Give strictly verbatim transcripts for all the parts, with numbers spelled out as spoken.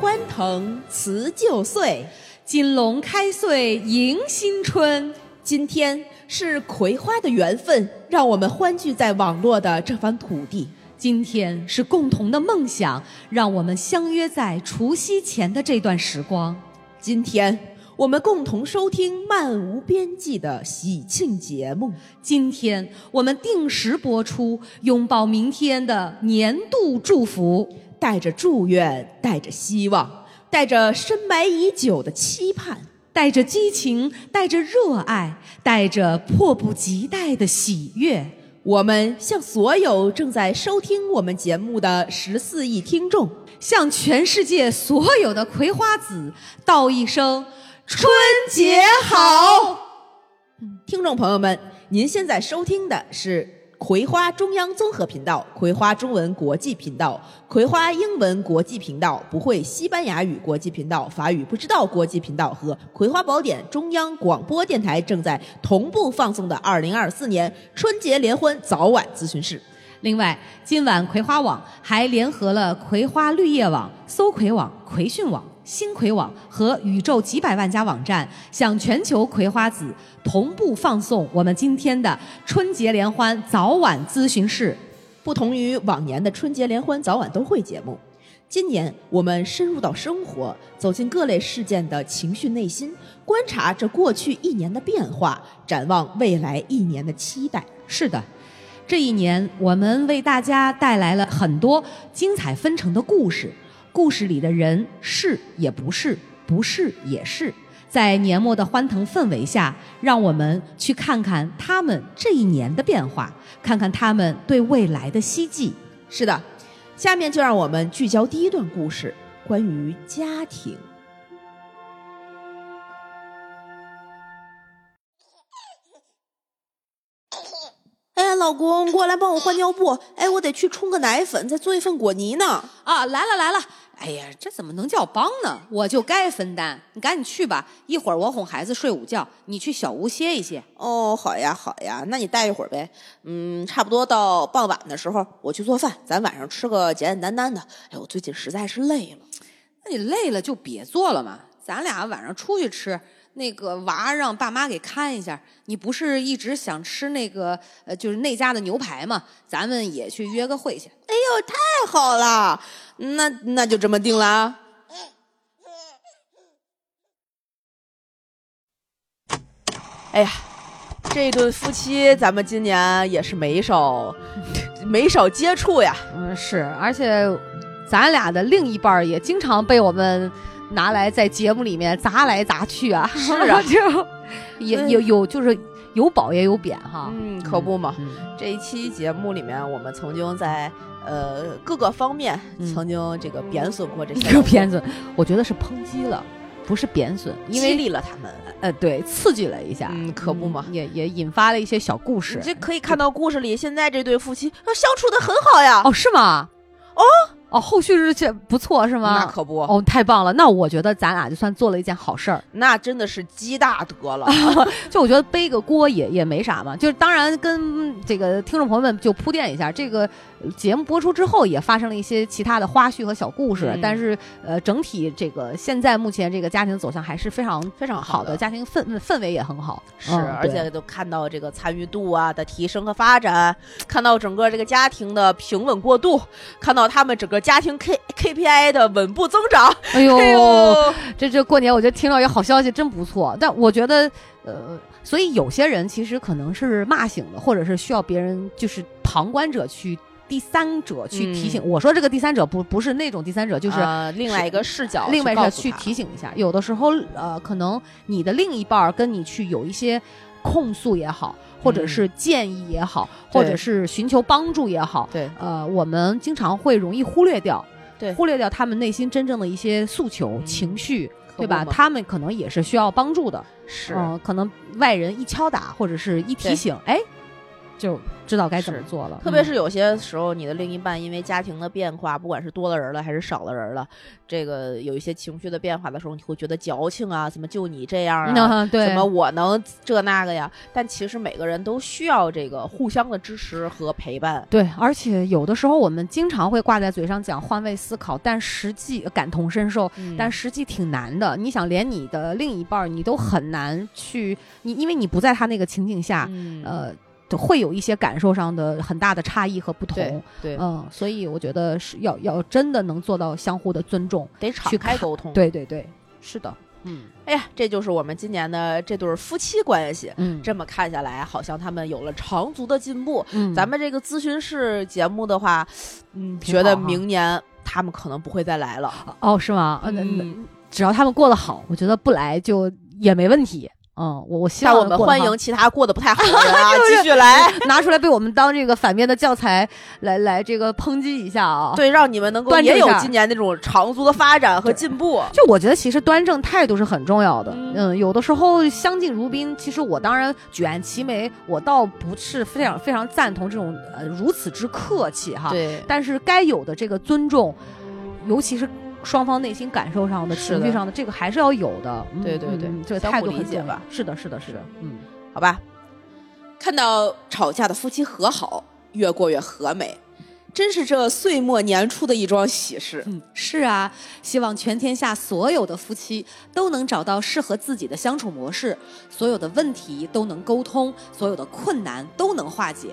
欢腾辞旧岁，锦笼开岁迎新春。今天是葵花的缘分，让我们欢聚在网络的这番土地。今天是共同的梦想，让我们相约在除夕前的这段时光。今天我们共同收听漫无边际的喜庆节目。今天我们定时播出，拥抱明天的年度祝福，带着祝愿，带着希望，带着深埋已久的期盼，带着激情，带着热爱，带着迫不及待的喜悦。我们向所有正在收听我们节目的十四亿听众，向全世界所有的葵花籽道一声春节好！听众朋友们，您现在收听的是葵花中央综合频道、葵花中文国际频道、葵花英文国际频道、不会西班牙语国际频道、法语不知道国际频道和葵花宝典中央广播电台正在同步放送的二零二四年春节联欢早晚咨询室。另外，今晚葵花网还联合了葵花绿叶网、搜葵网、葵讯网、新葵网和宇宙几百万家网站，向全球葵花籽同步放送我们今天的春节联欢早晚咨询室。不同于往年的春节联欢早晚都会节目，今年我们深入到生活，走进各类事件的情绪内心，观察着过去一年的变化，展望未来一年的期待。是的，这一年我们为大家带来了很多精彩纷呈的故事，故事里的人是也不是，不是也是，在年末的欢腾氛围下，让我们去看看他们这一年的变化，看看他们对未来的希冀。是的，下面就让我们聚焦第一段故事，关于家庭。老公，过来帮我换尿布。哎，我得去冲个奶粉，再做一份果泥呢。啊，来了来了。哎呀，这怎么能叫帮呢？我就该分担。你赶紧去吧，一会儿我哄孩子睡午觉，你去小屋歇一歇。哦，好呀好呀，那你待一会儿呗。嗯，差不多到傍晚的时候，我去做饭，咱晚上吃个简简单单的。哎，我最近实在是累了。那你累了就别做了嘛，咱俩晚上出去吃。那个娃让爸妈给看一下，你不是一直想吃那个呃，就是那家的牛排吗？咱们也去约个会去。哎呦，太好了，那那就这么定了啊。哎呀，这对夫妻咱们今年也是没少没少接触呀。嗯，是，而且咱俩的另一半也经常被我们拿来在节目里面砸来砸去啊。是啊，就也有有就是有褒也有贬哈。嗯，可不嘛、嗯嗯、这一期节目里面我们曾经在呃各个方面曾经这个贬损过这些、嗯、贬损，我觉得是抨击了，不是贬损，因为激励了他们，呃，对，刺激了一下，嗯，可不嘛，也也引发了一些小故事。这可以看到故事里现在这对夫妻相处的很好呀。哦，是吗？哦哦，后续是这不错是吗？那可不。哦，太棒了！那我觉得咱俩就算做了一件好事儿，那真的是积大德了。就我觉得背个锅也也没啥嘛。就是当然跟这个听众朋友们就铺垫一下，这个节目播出之后也发生了一些其他的花絮和小故事，嗯、但是呃，整体这个现在目前这个家庭走向还是非常非常好的，家庭氛氛围也很好。是，嗯、而且都看到这个参与度啊的提升和发展，看到整个这个家庭的平稳过渡，看到他们整个。家庭 K KPI 的稳步增长，哎呦，哎呦这这过年我觉得听到有好消息真不错。但我觉得，呃，所以有些人其实可能是骂醒的，或者是需要别人就是旁观者去。第三者去提醒、嗯、我说这个第三者不不是那种第三者，就是、呃、另外一个视角，另外一个去提醒一下。有的时候，呃，可能你的另一半跟你去有一些控诉也好，或者是建议也好，嗯、或者是寻求帮助也好，对，呃，我们经常会容易忽略掉，对，忽略掉他们内心真正的一些诉求、嗯、情绪。对吧？他们可能也是需要帮助的，是、呃，可能外人一敲打或者是一提醒，哎。就知道该怎么做了。特别是有些时候你的另一半因为家庭的变化，不管是多了人了还是少了人了，这个有一些情绪的变化的时候，你会觉得矫情啊，怎么就你这样啊，嗯、对，怎么我能这那个呀，但其实每个人都需要这个互相的支持和陪伴。对，而且有的时候我们经常会挂在嘴上讲换位思考，但实际感同身受、嗯、但实际挺难的。你想连你的另一半你都很难去，你因为你不在他那个情景下、嗯、呃会有一些感受上的很大的差异和不同。 对, 对，嗯，所以我觉得是要要真的能做到相互的尊重，得敞开沟通。对对对，是的。嗯，哎呀，这就是我们今年的这对夫妻关系。嗯，这么看下来好像他们有了长足的进步。嗯，咱们这个咨询室节目的话，嗯，觉得明年他们可能不会再来了。哦，是吗？嗯，只要他们过得好，我觉得不来就也没问题。嗯，我我希望我们欢迎其他过得不太好的人啊，就是、继续来拿出来被我们当这个反面的教材来来这个抨击一下啊。对，让你们能够也有今年那种长足的发展和进步。就我觉得其实端正态度是很重要的。嗯, 嗯，有的时候相敬如宾，其实我当然举案齐眉，我倒不是非常非常赞同这种呃如此之客气哈。对，但是该有的这个尊重，尤其是双方内心感受上的情绪上 的, 的这个还是要有的。对对对、嗯、这个态度很理解吧。是的是的是的。嗯，好吧。看到吵架的夫妻和好，越过越和美，真是这岁末年初的一桩喜事。嗯，是啊，希望全天下所有的夫妻都能找到适合自己的相处模式，所有的问题都能沟通，所有的困难都能化解。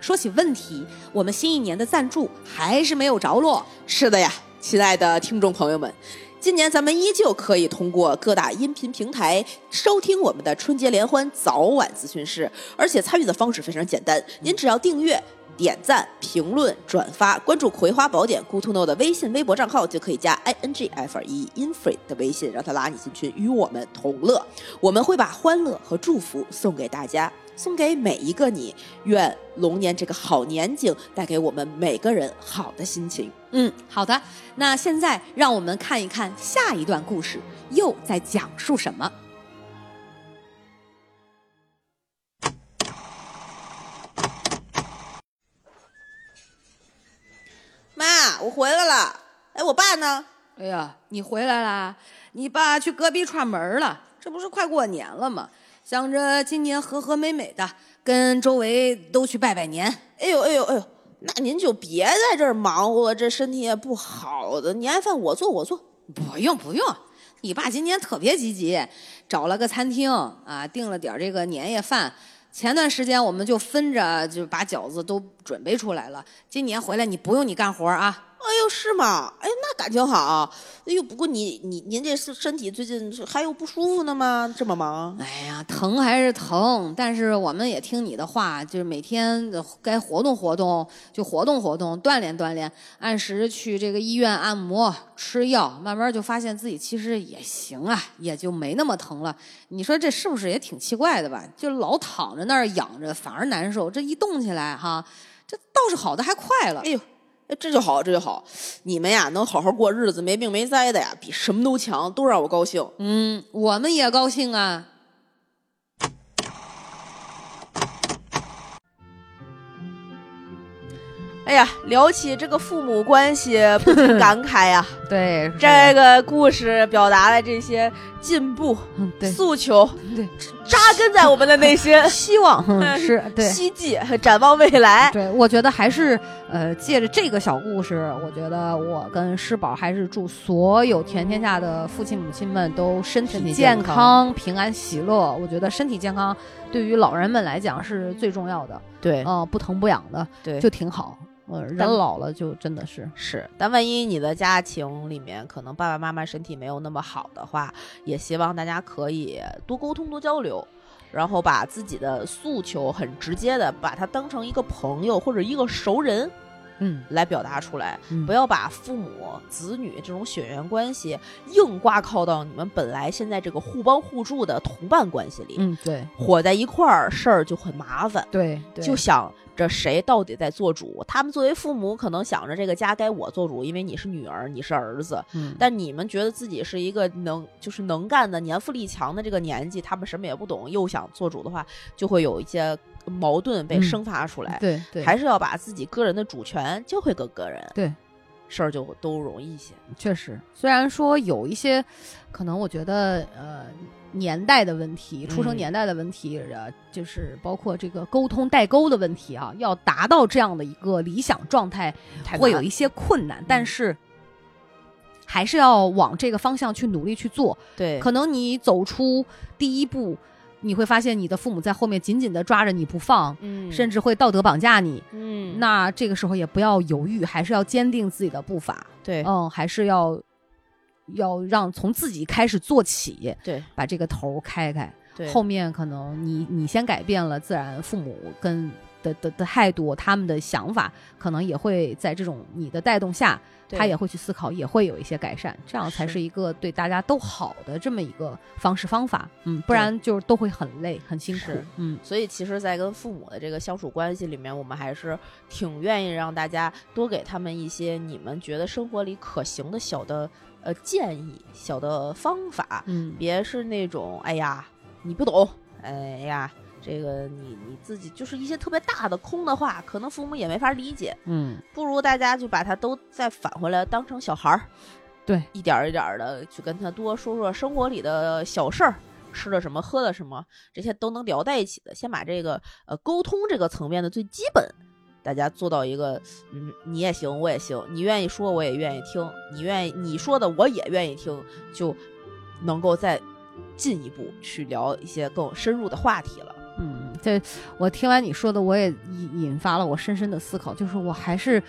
说起问题，我们新一年的赞助还是没有着落。是的呀，亲爱的听众朋友们，今年咱们依旧可以通过各大音频平台收听我们的春节联欢早晚咨询室，而且参与的方式非常简单，您只要订阅、点赞、评论、转发，关注葵花宝典 GoToKnow 的微信微博账号，就可以加 I N G F R E Infree 的微信，让他拉你进群与我们同乐。我们会把欢乐和祝福送给大家，送给每一个你。愿龙年这个好年景带给我们每个人好的心情。嗯，好的，那现在让我们看一看下一段故事又在讲述什么。妈，我回来了。哎，我爸呢？哎呀，你回来啦？你爸去隔壁串门了，这不是快过年了吗？想着今年和和美美的跟周围都去拜拜年。哎呦哎呦哎呦，那您就别在这儿忙活，这身体也不好的。你爱饭我做我做。不用不用，你爸今年特别积极，找了个餐厅啊，订了点这个年夜饭。前段时间我们就分着就把饺子都准备出来了。今年回来你不用你干活啊。哎呦，是吗？哎，那感情好。哎呦，不过你你您这身体最近还有不舒服呢吗？这么忙？哎呀，疼还是疼，但是我们也听你的话，就是每天该活动活动就活动活动，锻炼锻炼，按时去这个医院按摩吃药，慢慢就发现自己其实也行啊，也就没那么疼了。你说这是不是也挺奇怪的吧？就老躺着那儿养着反而难受，这一动起来哈，这倒是好的还快了。哎呦，这就好，这就好。你们呀，能好好过日子，没病没灾的呀，比什么都强，都让我高兴。嗯，我们也高兴啊。哎呀，聊起这个父母关系，不禁感慨呀。对，这个故事表达了这些进步、嗯、对诉求，对，扎根在我们的内心，希望、嗯、是对希冀，展望未来。对，我觉得还是呃，借着这个小故事，我觉得我跟诗宝还是祝所有全天下的父亲母亲们都身体健康、平安喜乐。我觉得身体健康对于老人们来讲是最重要的。对，嗯、呃，不疼不痒的，对，就挺好。人老了就真的是是，但万一你的家庭里面可能爸爸妈妈身体没有那么好的话，也希望大家可以多沟通多交流，然后把自己的诉求很直接的把它当成一个朋友或者一个熟人嗯来表达出来、嗯、不要把父母子女这种血缘关系硬挂靠到你们本来现在这个互帮互助的同伴关系里。嗯，对，火在一块儿事儿就很麻烦。对对，就想这谁到底在做主。他们作为父母可能想着这个家该我做主，因为你是女儿，你是儿子、嗯、但你们觉得自己是一个能就是能干的年富力强的这个年纪，他们什么也不懂又想做主的话，就会有一些矛盾被生发出来、嗯、对, 对，还是要把自己个人的主权就会更个人，对事儿就都容易一些。确实，虽然说有一些可能我觉得呃年代的问题，出生年代的问题、嗯、就是包括这个沟通代沟的问题啊，要达到这样的一个理想状态会有一些困难，但是还是要往这个方向去努力去做。对，可能你走出第一步，你会发现你的父母在后面紧紧地抓着你不放、嗯、甚至会道德绑架你、嗯、那这个时候也不要犹豫，还是要坚定自己的步伐。对，嗯，还是要要让从自己开始做起，对，把这个头开开，对，后面可能你你先改变了，自然父母跟的的的态度，他们的想法可能也会在这种你的带动下，他也会去思考，也会有一些改善，这样才是一个对大家都好的这么一个方式方法。嗯，不然就是都会很累很辛苦。嗯，所以其实在跟父母的这个相处关系里面，我们还是挺愿意让大家多给他们一些你们觉得生活里可行的小的呃建议，小的方法。嗯，别是那种哎呀你不懂，哎呀这个你你自己，就是一些特别大的空的话，可能父母也没法理解。嗯，不如大家就把它都再返回来，当成小孩儿，对，一点一点的去跟他多说说生活里的小事儿，吃了什么，喝了什么，这些都能聊在一起的。先把这个呃沟通这个层面的最基本，大家做到一个，嗯，你也行，我也行，你愿意说，我也愿意听，你愿意你说的，我也愿意听，就能够再进一步去聊一些更深入的话题了。嗯，这我听完你说的，我也引发了我深深的思考，就是我还是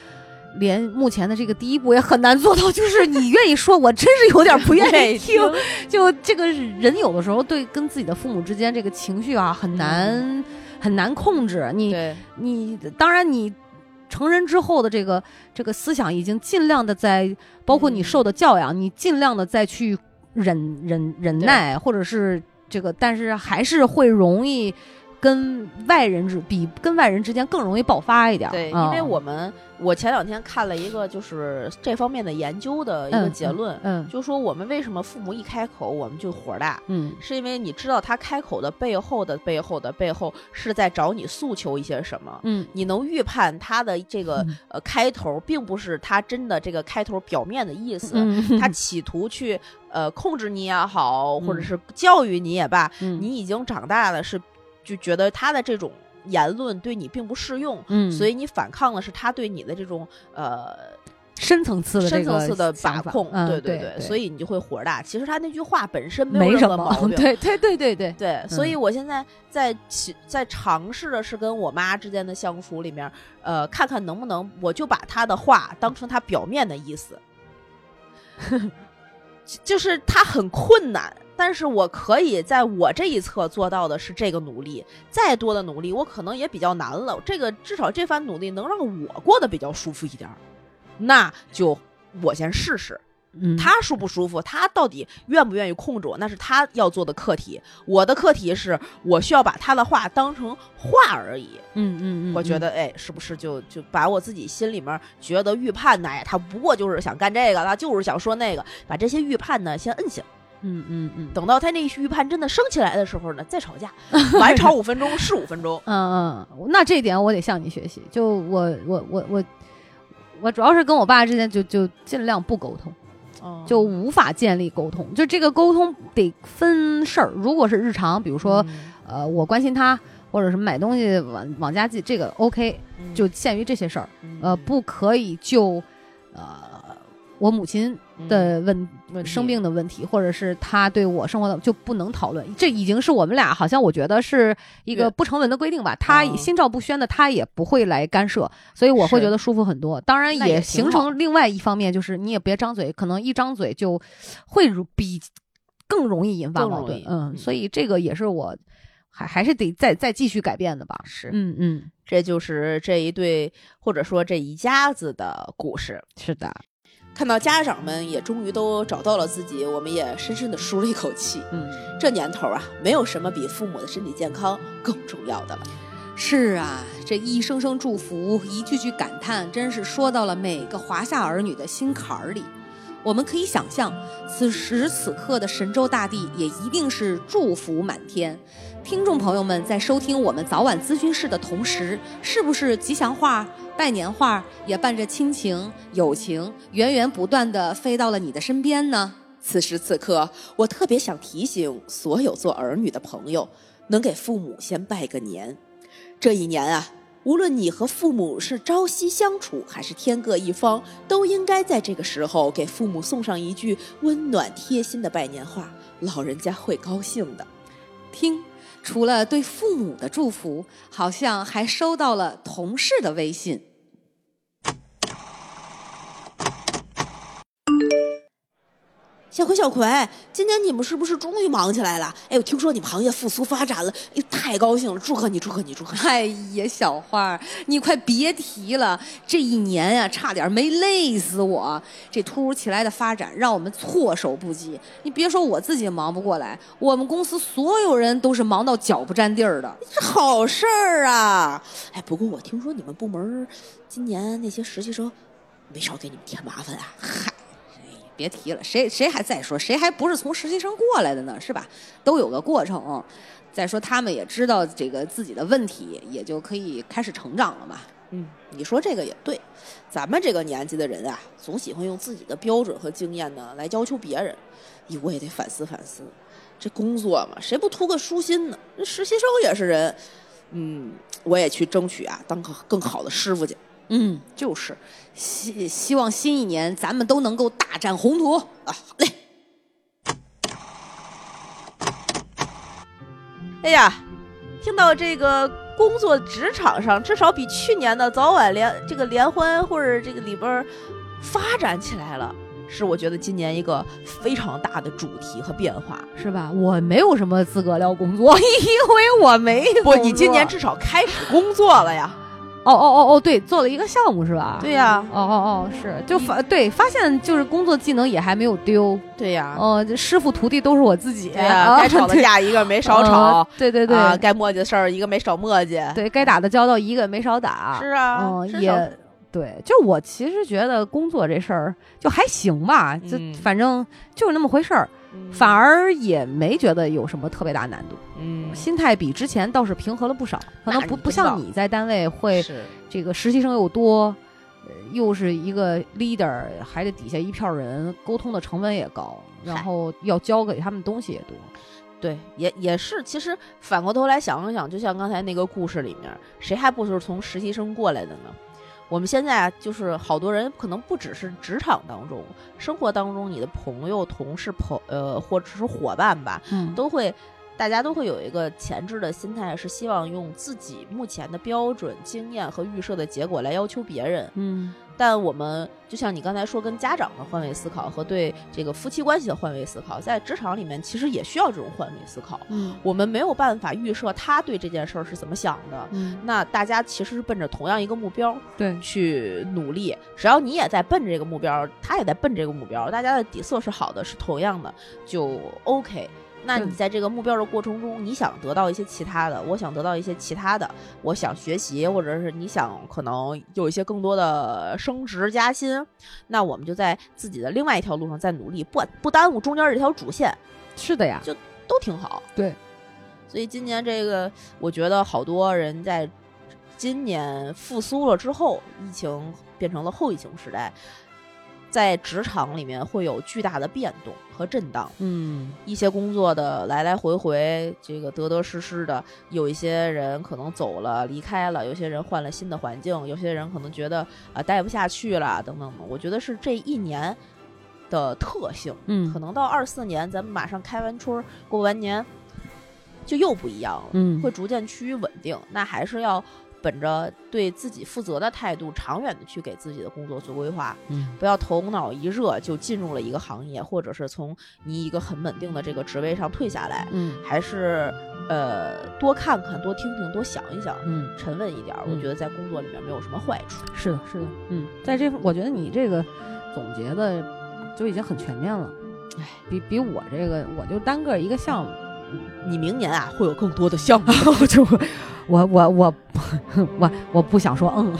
连目前的这个第一步也很难做到，就是你愿意说，我真是有点不愿意听。就这个人有的时候对跟自己的父母之间这个情绪啊，很难、嗯、很难控制。你你当然你成人之后的这个这个思想已经尽量的在，包括你受的教养，嗯、你尽量的再去忍忍忍耐，或者是。这个，但是还是会容易跟外人之比跟外人之间更容易爆发一点。对，因为我们、嗯、我前两天看了一个就是这方面的研究的一个结论， 嗯, 嗯，就说我们为什么父母一开口我们就火大，嗯，是因为你知道他开口的背后的背后的背后是在找你诉求一些什么，嗯，你能预判他的这个、嗯、呃开头并不是他真的这个开头表面的意思，嗯、他企图去。呃，控制你也好，或者是教育你也罢，嗯、你已经长大了，是就觉得他的这种言论对你并不适用，嗯，所以你反抗的是他对你的这种呃深层次的深层次的把控，嗯、对对 对, 对，所以你就会火大。其实他那句话本身没有什么毛病，对对对对对对、嗯，所以我现在在在尝试的是跟我妈之间的相处里面，呃，看看能不能我就把他的话当成他表面的意思。就是它很困难，但是我可以在我这一侧做到的是这个努力，再多的努力我可能也比较难了，这个至少这番努力能让我过得比较舒服一点，那就我先试试，嗯，他舒不舒服，他到底愿不愿意控制我，那是他要做的课题，我的课题是我需要把他的话当成话而已。嗯嗯嗯，我觉得哎，是不是就就把我自己心里面觉得预判呢，哎，他不过就是想干这个，他就是想说那个，把这些预判呢先摁下。嗯嗯嗯，等到他那预判真的升起来的时候呢，再吵架，晚吵五分钟是五分钟。嗯嗯，那这点我得向你学习，就我我我我我主要是跟我爸之间就就尽量不沟通。就无法建立沟通，就这个沟通得分事儿。如果是日常，比如说、嗯、呃我关心他或者什么买东西往往家寄，这个 OK， 就限于这些事儿、嗯、呃不可以就呃我母亲的问、嗯、生病的问题，或者是他对我生活的就不能讨论，这已经是我们俩好像我觉得是一个不成文的规定吧。他心照不宣的，他也不会来干涉，所以我会觉得舒服很多。当然也形成另外一方面，就是你也别张嘴，可能一张嘴就会比更容易引发矛盾。嗯, 嗯，所以这个也是我还还是得再再继续改变的吧。是，嗯嗯，这就是这一对或者说这一家子的故事。是的。看到家长们也终于都找到了自己，我们也深深的舒了一口气。嗯，这年头啊，没有什么比父母的身体健康更重要的了。是啊，这一声声祝福，一句句感叹，真是说到了每个华夏儿女的心坎儿里。我们可以想象，此时此刻的神州大地也一定是祝福满天。听众朋友们在收听我们早晚咨询室的同时，是不是吉祥话、拜年话也伴着亲情、友情，源源不断地飞到了你的身边呢？此时此刻，我特别想提醒所有做儿女的朋友，能给父母先拜个年。这一年啊，无论你和父母是朝夕相处还是天各一方，都应该在这个时候给父母送上一句温暖贴心的拜年话，老人家会高兴的。听，除了对父母的祝福，好像还收到了同事的微信。小葵小葵，今年你们是不是终于忙起来了？哎，我听说你们行业复苏发展了，哎，太高兴了，祝贺你，祝贺你，祝贺你！哎呀，小花，你快别提了，这一年呀、啊，差点没累死我。这突如其来的发展让我们措手不及。你别说我自己忙不过来，我们公司所有人都是忙到脚不沾地儿的。这好事儿啊！哎，不过我听说你们部门今年那些实习生没少给你们添麻烦啊。嗨。别提了，谁谁还在说，谁还不是从实习生过来的呢，是吧？都有个过程、哦。再说他们也知道这个自己的问题，也就可以开始成长了嘛。嗯，你说这个也对，咱们这个年纪的人啊，总喜欢用自己的标准和经验呢来要求别人，我也得反思反思。这工作嘛，谁不图个舒心呢？那实习生也是人，嗯，我也去争取啊，当个更好的师傅去。嗯，就是希希望新一年咱们都能够大展宏图啊！好嘞。哎呀，听到这个工作职场上至少比去年的早晚联这个联欢或者这个里边发展起来了，是我觉得今年一个非常大的主题和变化，是吧？我没有什么资格聊工作，因为我没不，你今年至少开始工作了呀。哦哦哦哦，对，做了一个项目是吧？对呀、啊。哦哦哦，是，就发对发现就是工作技能也还没有丢。对呀、啊。哦、呃，师傅徒弟都是我自己。对呀、啊，该吵的架一个没少吵。呃、对对对。啊、该磨叽的事儿一个没少磨叽。对，该打的交道一个没少打。是啊。嗯、呃，也对，就我其实觉得工作这事儿就还行吧，就、嗯、反正就是那么回事儿。反而也没觉得有什么特别大难度，嗯，心态比之前倒是平和了不少，可能不不像你在单位会这个实习生又多，又是一个 leader， 还得底下一票人，沟通的成本也高，然后要交给他们东西也多。对，也也是，其实反过头来想想，就像刚才那个故事里面，谁还不是从实习生过来的呢？我们现在就是好多人可能不只是职场当中，生活当中你的朋友同事朋呃或者是伙伴吧、嗯、都会大家都会有一个前置的心态，是希望用自己目前的标准经验和预设的结果来要求别人。嗯，但我们就像你刚才说跟家长的换位思考和对这个夫妻关系的换位思考，在职场里面其实也需要这种换位思考。嗯，我们没有办法预设他对这件事儿是怎么想的。嗯，那大家其实是奔着同样一个目标对去努力，只要你也在奔着这个目标，他也在奔着这个目标，大家的底色是好的，是同样的，就 OK。那你在这个目标的过程中，你想得到一些其他的，我想得到一些其他的，我想学习，或者是你想可能有一些更多的升职加薪，那我们就在自己的另外一条路上再努力，不不耽误中间这条主线。是的呀，就都挺好。对，所以今年这个我觉得好多人在今年复苏了之后，疫情变成了后疫情时代，在职场里面会有巨大的变动和震荡。嗯，一些工作的来来回回，这个得得失失的，有一些人可能走了离开了，有些人换了新的环境，有些人可能觉得啊、呃、待不下去了等等的。我觉得是这一年的特性。嗯，可能到二四年咱们马上开完春过完年就又不一样了。嗯，会逐渐趋于稳定，那还是要本着对自己负责的态度，长远的去给自己的工作做规划。嗯，不要头脑一热就进入了一个行业，或者是从你一个很稳定的这个职位上退下来。嗯，还是呃多看看，多听听，多想一想。嗯，沉稳一点、嗯、我觉得在工作里面没有什么坏处。是的，是的。嗯，在这我觉得你这个总结的就已经很全面了。哎，比比我这个我就单个一个项目。你明年啊会有更多的项目。就我我我我我不想说嗯，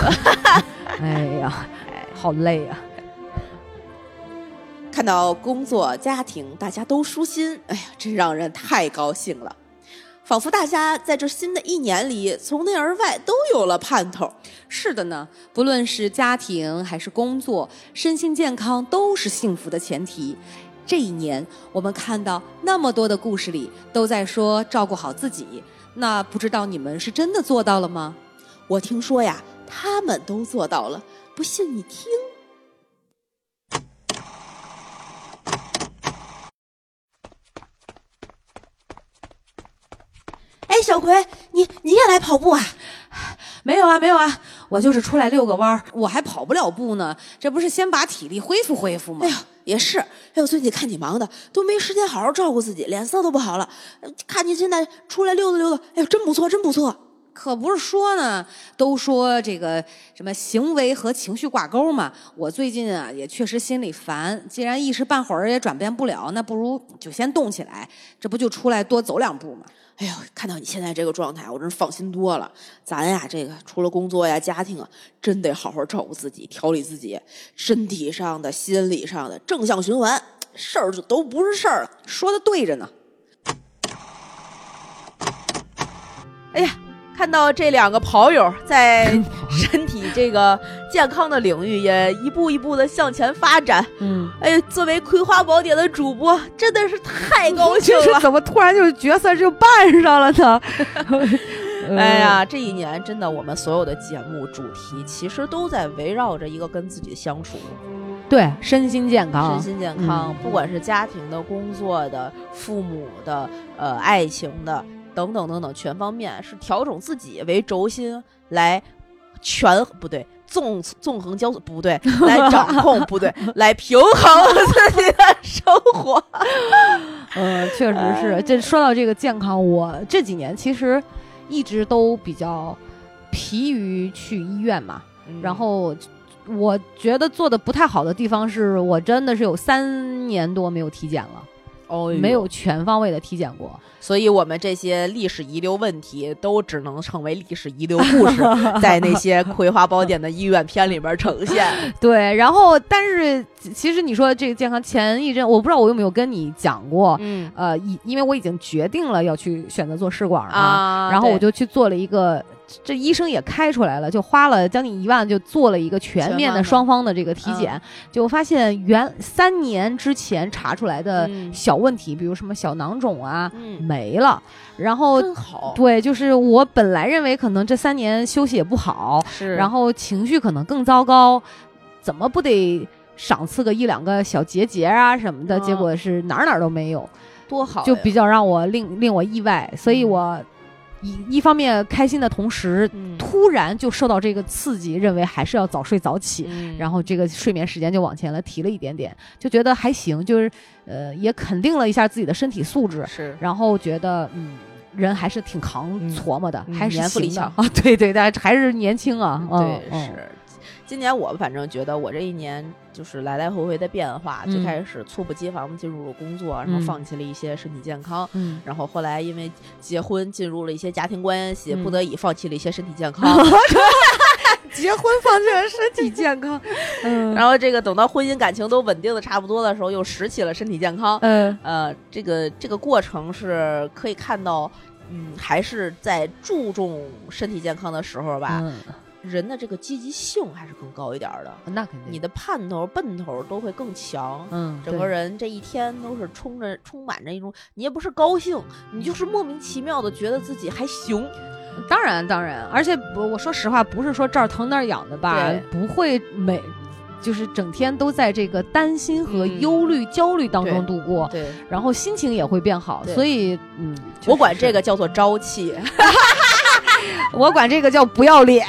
哎呀，好累啊。看到工作家庭大家都舒心，哎呀，真让人太高兴了，仿佛大家在这新的一年里从内而外都有了盼头。是的呢，不论是家庭还是工作，身心健康都是幸福的前提。这一年我们看到那么多的故事里都在说照顾好自己，那不知道你们是真的做到了吗？我听说呀，他们都做到了，不信你听。哎，小葵，你你也来跑步啊？没有啊，没有啊，我就是出来遛个弯，我还跑不了步呢，这不是先把体力恢复恢复吗？哎呦，也是。哎呦，最近看你忙的，都没时间好好照顾自己，脸色都不好了。看你现在出来溜达溜达，哎呦，真不错，真不错。可不是说呢，都说这个什么行为和情绪挂钩嘛。我最近啊也确实心里烦，既然一时半会儿也转变不了，那不如就先动起来，这不就出来多走两步嘛。哎呦，看到你现在这个状态，我真是放心多了。咱呀，这个除了工作呀、家庭啊，真得好好照顾自己，调理自己，身体上的、心理上的，正向循环，事儿就都不是事儿了。说的对着呢。哎呀，看到这两个跑友在身体这个健康的领域也一步一步的向前发展。嗯，哎，作为葵花宝典的主播，真的是太高兴了。这是怎么突然就是角色就扮上了呢？哎呀，这一年真的，我们所有的节目主题其实都在围绕着一个跟自己相处。对，身心健康，身心健康，嗯、不管是家庭的、工作的、父母的、呃，爱情的。等等等等，全方面是调整自己为轴心来全不对纵纵横交错不对来掌控不对来平衡自己的生活。呃，确实是。这说到这个健康，我这几年其实一直都比较疲于去医院嘛，嗯、然后我觉得做的不太好的地方是我真的是有三年多没有体检了。Oh, 没有全方位的体检过，所以我们这些历史遗留问题都只能成为历史遗留故事，在那些葵花宝典的医院片里边呈现。对，然后但是其实你说这个健康，前一阵我不知道我有没有跟你讲过，嗯，呃，因为我已经决定了要去选择做试管了，啊、然后我就去做了一个。这医生也开出来了，就花了将近一万，就做了一个全面的双方的这个体检，就发现原三年之前查出来的小问题，嗯、比如什么小囊肿啊，嗯、没了。然后对，就是我本来认为可能这三年休息也不好，然后情绪可能更糟糕，怎么不得赏赐个一两个小结节啊什么的，嗯、结果是哪儿哪儿都没有，多好，就比较让我令令我意外，所以我。嗯一, 一方面开心的同时，嗯、突然就受到这个刺激，认为还是要早睡早起，嗯、然后这个睡眠时间就往前了提了一点点，就觉得还行，就是呃也肯定了一下自己的身体素质，是，然后觉得嗯人还是挺扛琢磨的，嗯、还是年富力强啊，对对，但还是年轻啊，嗯、对，嗯、是。今年我反正觉得我这一年就是来来回回的变化，嗯、最开始猝不及防进入了工作，嗯、然后放弃了一些身体健康，嗯、然后后来因为结婚进入了一些家庭关系，嗯、不得已放弃了一些身体健康。嗯结婚放弃了身体健康，嗯，然后这个等到婚姻感情都稳定的差不多的时候，又拾起了身体健康，嗯呃，这个这个过程是可以看到，嗯，还是在注重身体健康的时候吧。嗯人的这个积极性还是更高一点的，那肯定你的盼头奔头都会更强，嗯，整个人这一天都是充着充满着一种，你也不是高兴，你就是莫名其妙的觉得自己还行。当然当然，而且我说实话，不是说这儿疼那儿痒的吧，不会每就是整天都在这个担心和忧虑、嗯、焦虑当中度过，对，对然后心情也会变好，所以嗯，就是、我管这个叫做朝气。我管这个叫不要脸。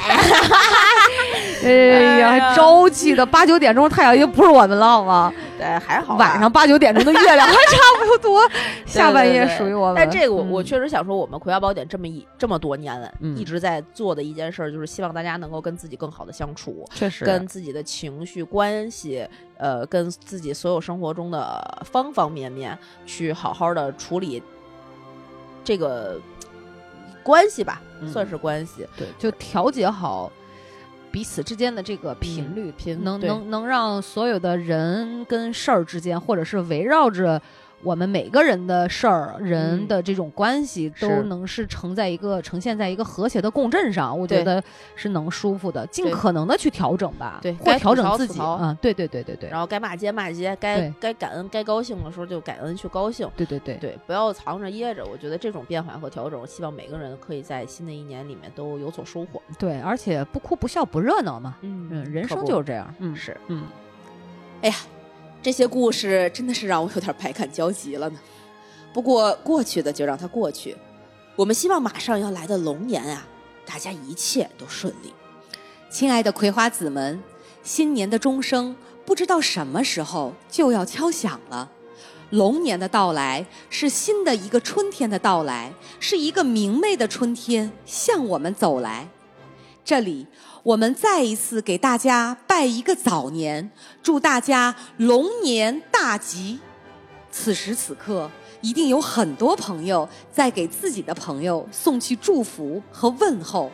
哎呀，朝气的八九点钟太阳也不是我们了吗？对，还好。晚上八九点钟的月亮还差不多，下半夜属于我们。但这个我我确实想说，我们葵花宝典这么一这么多年了，一直在做的一件事，就是希望大家能够跟自己更好的相处，确实，跟自己的情绪关系，呃，跟自己所有生活中的方方面面去好好的处理这个。关系吧、嗯、算是关系，对，就调节好彼此之间的这个频率、嗯、频能能能让所有的人跟事儿之间，或者是围绕着我们每个人的事儿、人的这种关系，都能是呈在一个呈现在一个和谐的共振上，我觉得是能舒服的。尽可能的去调整吧，对，或调整自己啊、嗯，对对对对对。然后该骂街骂街，该该感恩该高兴的时候就感恩去高兴，对对对对，不要藏着掖着。我觉得这种变化和调整，我希望每个人可以在新的一年里面都有所收获。对，而且不哭不笑不热闹嘛，嗯，人生就是这样，嗯，是，嗯，哎呀。这些故事真的是让我有点百感交集了呢。不过过去的就让它过去，我们希望马上要来的龙年啊，大家一切都顺利。亲爱的葵花籽们，新年的钟声不知道什么时候就要敲响了。龙年的到来是新的一个春天的到来，是一个明媚的春天向我们走来。这里我们再一次给大家拜一个早年，祝大家龙年大吉。此时此刻一定有很多朋友在给自己的朋友送去祝福和问候，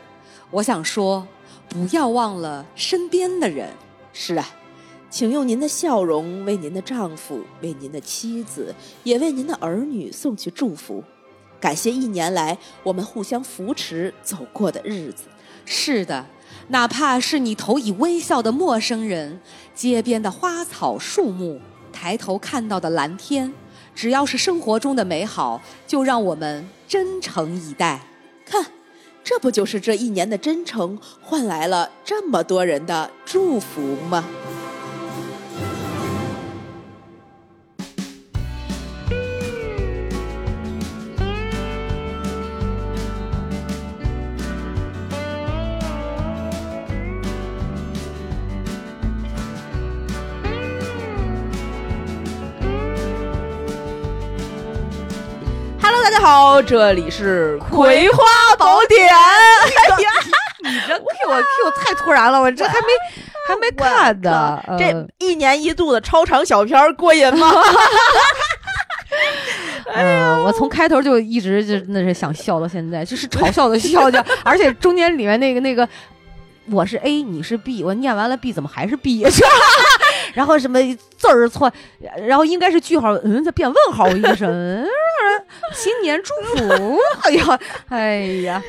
我想说不要忘了身边的人。是啊，请用您的笑容为您的丈夫，为您的妻子，也为您的儿女送去祝福，感谢一年来我们互相扶持走过的日子。是的，哪怕是你投以微笑的陌生人，街边的花草树木，抬头看到的蓝天，只要是生活中的美好，就让我们真诚以待。看，这不就是这一年的真诚换来了这么多人的祝福吗？好，这里是葵花宝典。哎呀，你这 Q 我 Q 太突然了，我这还没还没看呢、呃。这一年一度的超长小片过瘾吗？哎呀、呃，我从开头就一直就那是想笑到现在，就是嘲笑的笑的，而且中间里面那个那个，我是 A， 你是 B， 我念完了 B 怎么还是 B？ 然后什么字儿错，然后应该是句号，嗯，再变问号，我一声。新年祝福！哎呀，哎呀，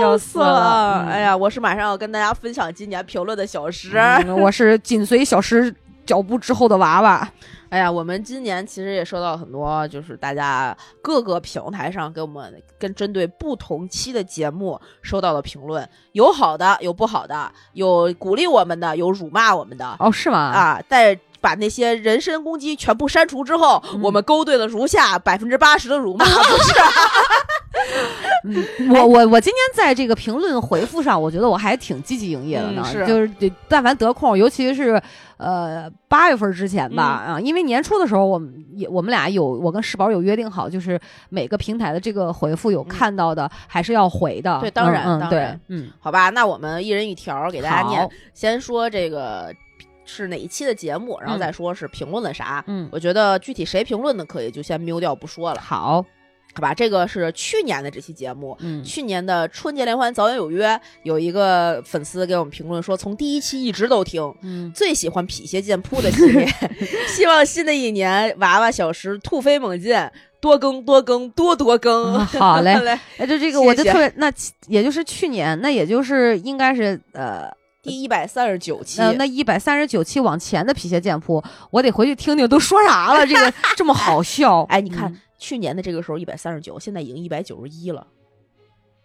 笑死了！哎呀，我是马上要跟大家分享今年评论的小诗、嗯，我是紧随小诗脚步之后的娃娃。哎呀，我们今年其实也收到很多，就是大家各个平台上给我们跟针对不同期的节目收到的评论，有好的，有不好的，有鼓励我们的，有辱骂我们的。哦，是吗？啊，在。把那些人身攻击全部删除之后，嗯、我们勾兑了如下百分之八十的辱骂，不是、啊嗯？我我我今天在这个评论回复上，我觉得我还挺积极营业的呢，嗯、是就是但凡得空，尤其是呃八月份之前吧、嗯、啊，因为年初的时候，我们也我们俩有我跟世宝有约定好，就是每个平台的这个回复有看到的、嗯、还是要回的，对，当然，嗯、当然，嗯，好吧，那我们一人一条给大家念，先说这个。是哪一期的节目，然后再说是评论了啥。嗯，我觉得具体谁评论的可以就先瞄掉不说了。好，好吧，这个是去年的这期节目，嗯，去年的春节联欢早点有约，有一个粉丝给我们评论说，从第一期一直都听，嗯，最喜欢痞鞋剑扑的系列，希望新的一年娃娃小时突飞猛进，多更多更多多更、嗯。好嘞，哎，就这个我就特别，谢谢那也就是去年，那也就是应该是呃。第一百三十九期，呃、那一百三十九期往前的皮鞋剑谱，我得回去听听都说啥了，这个这么好笑。哎，你看、嗯、去年的这个时候一百三十九，现在已经一百九十一了，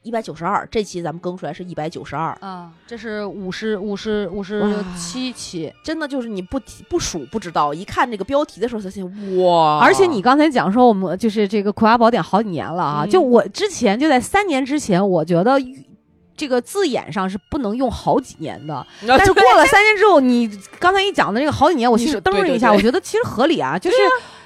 一百九十二。这期咱们更出来是一百九十二啊，这是五十五十五十七期，真的就是你不不数不知道，一看这个标题的时候才信哇！而且你刚才讲说我们就是这个葵花宝典好几年了啊，嗯、就我之前就在三年之前，我觉得。这个字眼上是不能用好几年的，但是过了三年之后，你刚才一讲的这个好几年，我其实噔一下，我觉得其实合理啊，就是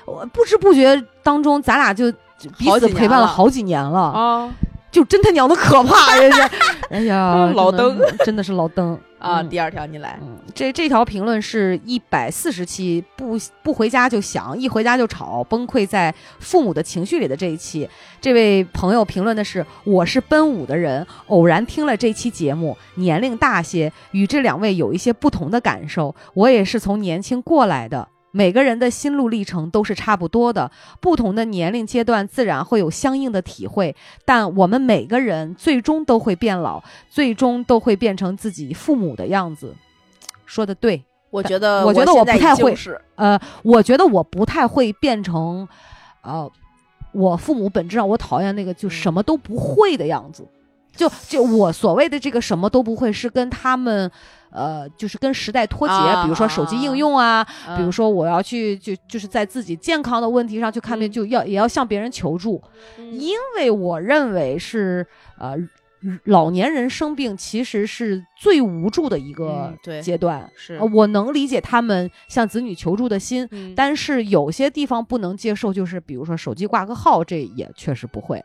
我不知不觉当中，咱俩就彼此陪伴了好几年了啊。就真他娘的可怕，人家，哎呀，老登真的是老登啊、嗯！第二条你来，嗯、这这条评论是一百四十期，不不回家就想，一回家就吵，崩溃在父母的情绪里的这一期，这位朋友评论的是：我是奔五的人，偶然听了这期节目，年龄大些，与这两位有一些不同的感受，我也是从年轻过来的。每个人的心路历程都是差不多的，不同的年龄阶段自然会有相应的体会，但我们每个人最终都会变老，最终都会变成自己父母的样子。说的对，我觉得我觉得我不太会，呃，我觉得我不太会变成，呃，我父母本质上我讨厌那个就什么都不会的样子。就就我所谓的这个什么都不会，是跟他们。呃，就是跟时代脱节，啊、比如说手机应用啊，啊比如说我要去就就是在自己健康的问题上去看病，就要也要向别人求助，嗯、因为我认为是呃老年人生病其实是最无助的一个阶段，嗯、是、呃、我能理解他们向子女求助的心，嗯、但是有些地方不能接受，就是比如说手机挂个号，这也确实不会。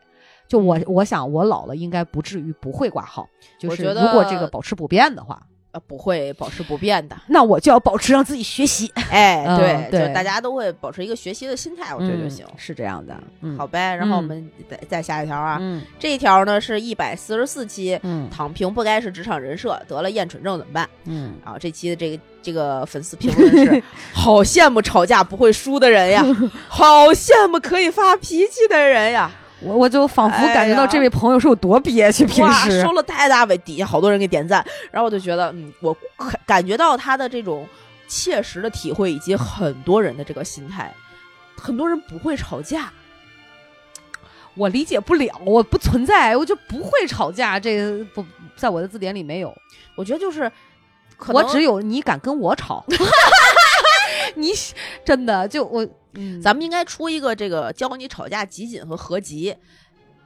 就我我想我老了应该不至于不会挂号，就是如果这个保持不变的话。呃，不会保持不变的，那我就要保持让自己学习。哎，对，嗯、对就大家都会保持一个学习的心态，我觉得就行，嗯、是这样的。嗯、好呗，然后我们再、嗯、再下一条啊，嗯、这一条呢是一百四十四期，嗯、躺平不该是职场人设，得了厌蠢症怎么办？嗯，啊，这期的这个这个粉丝评论是：好羡慕吵架不会输的人呀，好羡慕可以发脾气的人呀。我我就仿佛感觉到这位朋友是有多憋屈，平时收了太大尾，底下好多人给点赞，然后我就觉得，嗯，我感觉到他的这种切实的体会，以及很多人的这个心态，很多人不会吵架，我理解不了，我不存在，我就不会吵架，这个不在我的字典里没有，我觉得就是，可能我只有你敢跟我吵，你真的就我。嗯、咱们应该出一个这个教你吵架集锦和合集，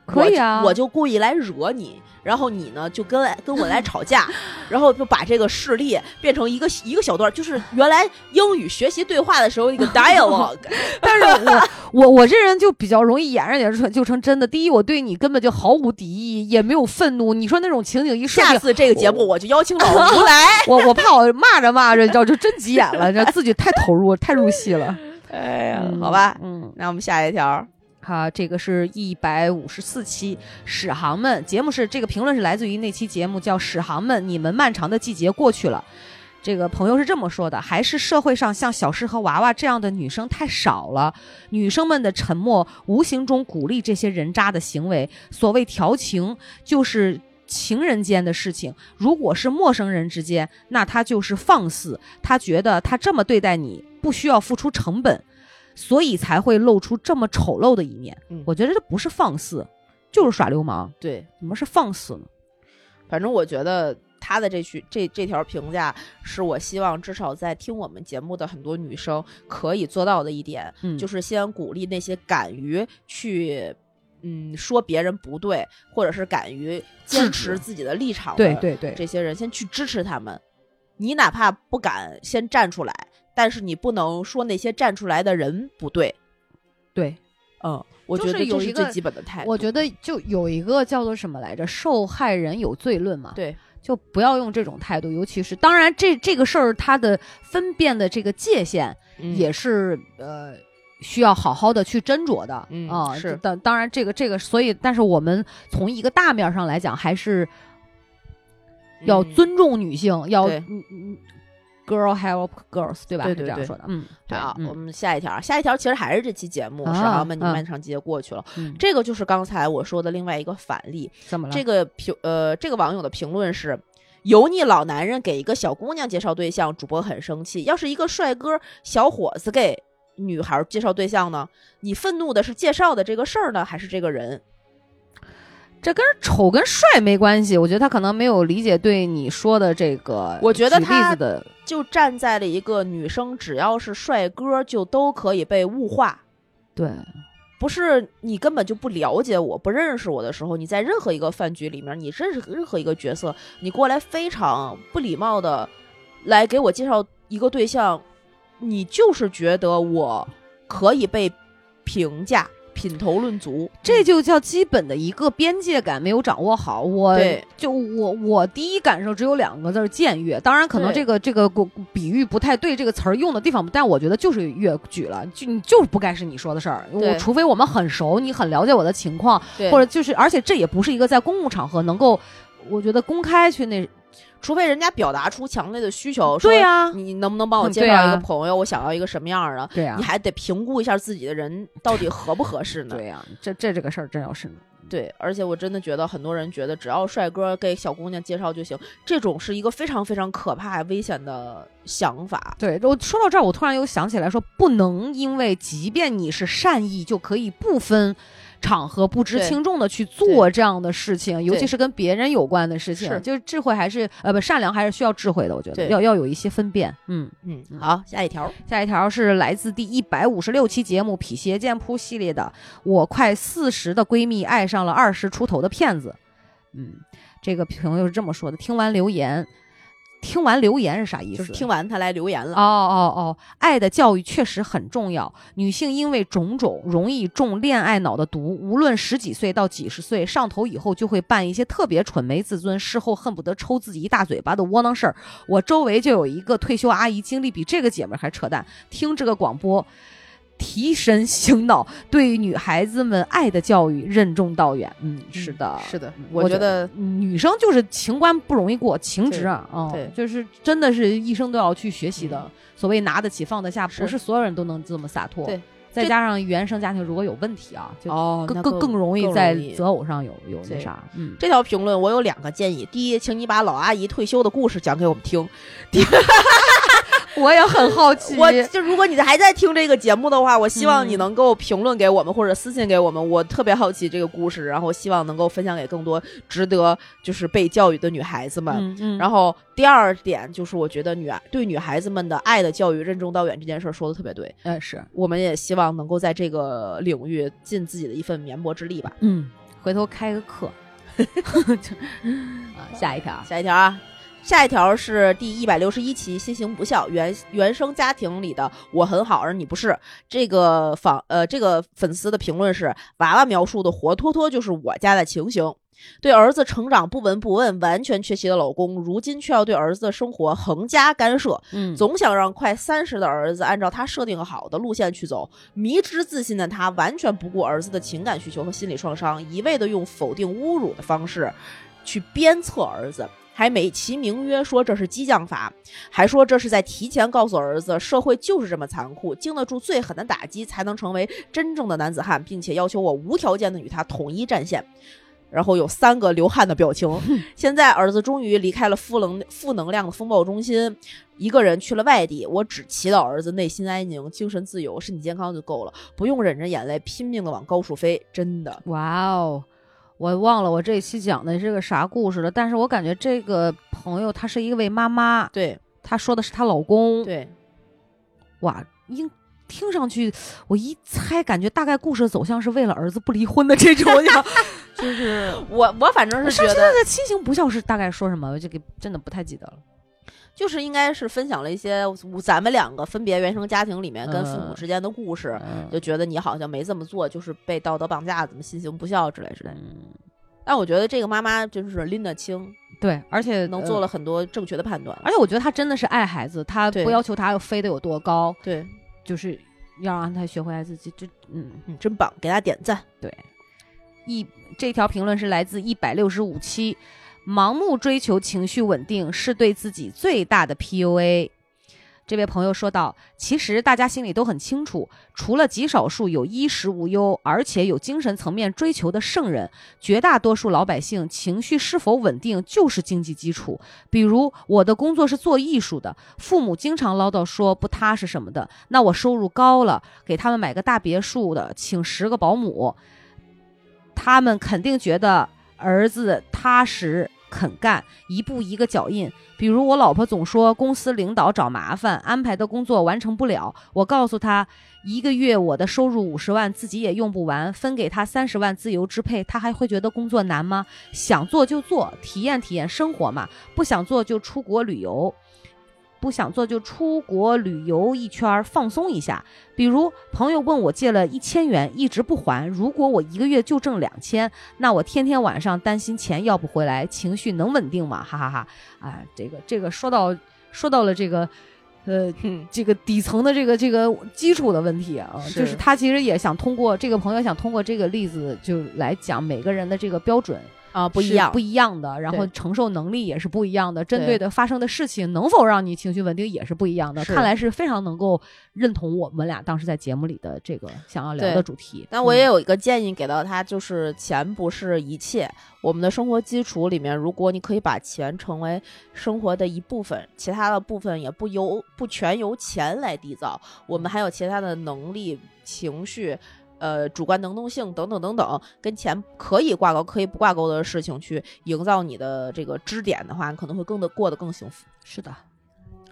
可以啊，我 就, 我就故意来惹你，然后你呢就跟跟我来吵架，然后就把这个事例变成一个一个小段，就是原来英语学习对话的时候那个 dialogue。但是我我我这人就比较容易演着演着就成真的。第一，我对你根本就毫无敌意，也没有愤怒。你说那种情景一设，下次这个节目我就邀请老吴来。我我怕我骂着骂着就就真急眼了，这自己太投入太入戏了。哎呀，嗯、好吧，嗯，那我们下一条，好、啊，这个是一百五十四期史航们节目是这个评论是来自于那期节目叫史航们，你们漫长的季节过去了。这个朋友是这么说的：还是社会上像小诗和娃娃这样的女生太少了，女生们的沉默无形中鼓励这些人渣的行为。所谓调情，就是情人间的事情，如果是陌生人之间，那他就是放肆，他觉得他这么对待你不需要付出成本，所以才会露出这么丑陋的一面。嗯、我觉得这不是放肆，就是耍流氓。对，怎么是放肆呢？反正我觉得他的这句这这条评价是我希望至少在听我们节目的很多女生可以做到的一点，嗯、就是先鼓励那些敢于去嗯，说别人不对，或者是敢于坚持自己的立场的，对对对，这些人先去支持他们。你哪怕不敢先站出来，但是你不能说那些站出来的人不对。对，嗯，我觉得这是最基本的态度。我觉得就有一个叫做什么来着，受害人有罪论嘛。对。就不要用这种态度，尤其是当然这这个事儿，它的分辨的这个界限也是、嗯、呃。需要好好的去斟酌的，嗯、啊，是的，当然这个这个，所以，但是我们从一个大面上来讲，还是要尊重女性，嗯、要 girl help girls， 对吧？对对对，是这样说的，嗯，对啊。嗯、我们下一条，下一条其实还是这期节目，啊、是啊，你漫长季节过去了，嗯、这个就是刚才我说的另外一个反例，怎么了？这个评呃，这个网友的评论是。油腻老男人给一个小姑娘介绍对象，主播很生气。要是一个帅哥小伙子给女孩介绍对象呢，你愤怒的是介绍的这个事儿呢，还是这个人？这跟丑跟帅没关系，我觉得他可能没有理解对你说的这个。我觉得他就站在了一个女生只要是帅哥就都可以被物化。对，不是你根本就不了解我不认识我的时候，你在任何一个饭局里面，你认识任何一个角色，你过来非常不礼貌的来给我介绍一个对象，你就是觉得我可以被评价，品头论足，这就叫基本的一个边界感没有掌握好。我就我我第一感受只有两个字，僭越。当然可能这个这个比喻不太对，这个词儿用的地方，但我觉得就是越矩了，就你就是不该是你说的事儿。我除非我们很熟，你很了解我的情况，或者就是，而且这也不是一个在公共场合能够，我觉得公开去那。除非人家表达出强烈的需求，对呀、啊，你能不能帮我介绍一个朋友？嗯啊、我想要一个什么样的？对呀、啊，你还得评估一下自己的人到底合不合适呢？对呀、啊，这这这个事儿真要是。对，而且我真的觉得很多人觉得只要帅哥给小姑娘介绍就行，这种是一个非常非常可怕危险的想法。对，我说到这儿，我突然又想起来说，不能因为即便你是善意，就可以不分场合不知轻重的去做这样的事情，尤其是跟别人有关的事情，就是智慧还是呃不善良还是需要智慧的，我觉得要要有一些分辨。嗯嗯，好，下一条，下一条是来自第一百五十六期节目《痞鞋剑扑》系列的，我快四十的闺蜜爱上了二十出头的骗子。嗯，这个朋友是这么说的，听完留言。听完留言是啥意思？就是听完他来留言了。哦哦哦，爱的教育确实很重要。女性因为种种容易中恋爱脑的毒，无论十几岁到几十岁上头以后，就会办一些特别蠢没自尊，事后恨不得抽自己一大嘴巴的窝囊事儿。我周围就有一个退休阿姨，经历比这个姐妹还扯淡。听这个广播，提神醒脑，对于女孩子们爱的教育任重道远。嗯，是的，是的，我觉得女生就是情关不容易过，情执啊，啊、嗯，就是真的是一生都要去学习的。嗯、所谓拿得起放得下，不是所有人都能这么洒脱。对，再加上原生家庭如果有问题啊，就更、哦、更, 更更容易在择偶上有有那啥。嗯，这条评论我有两个建议：第一，请你把老阿姨退休的故事讲给我们听。我也很好奇，我就如果你还在听这个节目的话，我希望你能够评论给我们、嗯、或者私信给我们，我特别好奇这个故事，然后希望能够分享给更多值得就是被教育的女孩子们。嗯嗯、然后第二点就是，我觉得女对女孩子们的爱的教育任重道远这件事说的特别对。嗯，是，我们也希望能够在这个领域尽自己的一份绵薄之力吧。嗯，回头开个课。啊，下一条，下一条啊。下一条是第一百六十一期新型不孝原原生家庭里的我很好而你不是。这个访呃这个粉丝的评论是，娃娃描述的活脱脱就是我家的情形。对儿子成长不闻不问完全缺席的老公，如今却要对儿子的生活横加干涉。嗯，总想让快三十的儿子按照他设定好的路线去走，迷之自信的他完全不顾儿子的情感需求和心理创伤，一味的用否定侮辱的方式去鞭策儿子，还美其名曰说这是激将法，还说这是在提前告诉儿子社会就是这么残酷，经得住最狠的打击才能成为真正的男子汉，并且要求我无条件的与他统一战线，然后有三个流汗的表情。现在儿子终于离开了负能负能量的风暴中心，一个人去了外地，我只祈祷儿子内心安宁，精神自由，身体健康就够了，不用忍着眼泪拼命的往高处飞。真的，哇哦，我忘了我这一期讲的是个啥故事了，但是我感觉这个朋友她是一位妈妈，对，她说的是她老公，对，哇，应听上去我一猜感觉大概故事走向是为了儿子不离婚的这种样。就是我我反正是觉得这个亲情不孝是大概说什么，我就给真的不太记得了。就是应该是分享了一些咱们两个分别原生家庭里面跟父母之间的故事，嗯、就觉得你好像没这么做，就是被道德绑架，怎么心行不孝之类之类的。但我觉得这个妈妈就是拎得清，对，而且能做了很多正确的判断。呃、而且我觉得她真的是爱孩子，她不要求她飞得有多高，对，就是要让她学会爱自己。这嗯嗯，真棒，给她点赞。对，一这条评论是来自一百六十五期。盲目追求情绪稳定是对自己最大的 P U A。 这位朋友说道，其实大家心里都很清楚，除了极少数有衣食无忧而且有精神层面追求的圣人，绝大多数老百姓情绪是否稳定就是经济基础。比如我的工作是做艺术的，父母经常唠叨说不踏实什么的，那我收入高了，给他们买个大别墅的，请十个保姆，他们肯定觉得儿子踏实肯干，一步一个脚印。比如我老婆总说公司领导找麻烦，安排的工作完成不了，我告诉她一个月我的收入五十万自己也用不完，分给她三十万自由支配，她还会觉得工作难吗？想做就做，体验体验生活嘛，不想做就出国旅游。不想做就出国旅游一圈放松一下，比如朋友问我借了一千元一直不还，如果我一个月就挣两千，那我天天晚上担心钱要不回来，情绪能稳定吗？哈哈哈！啊，这个这个说到说到了这个。呃，这个底层的这个这个基础的问题啊，是就是他其实也想通过这个朋友想通过这个例子就来讲每个人的这个标准啊不一样不一样的，然后承受能力也是不一样的，针对的发生的事情能否让你情绪稳定也是不一样的。看来是非常能够认同我们俩当时在节目里的这个想要聊的主题。那我也有一个建议给到他，就是钱不是一切。我们的生活基础里面，如果你可以把钱成为生活的一部分，其他的部分也不由不全由钱来缔造，我们还有其他的能力、情绪、呃主观能动性等等等等，跟钱可以挂钩可以不挂钩的事情去营造你的这个支点的话，你可能会更的过得更幸福。是的，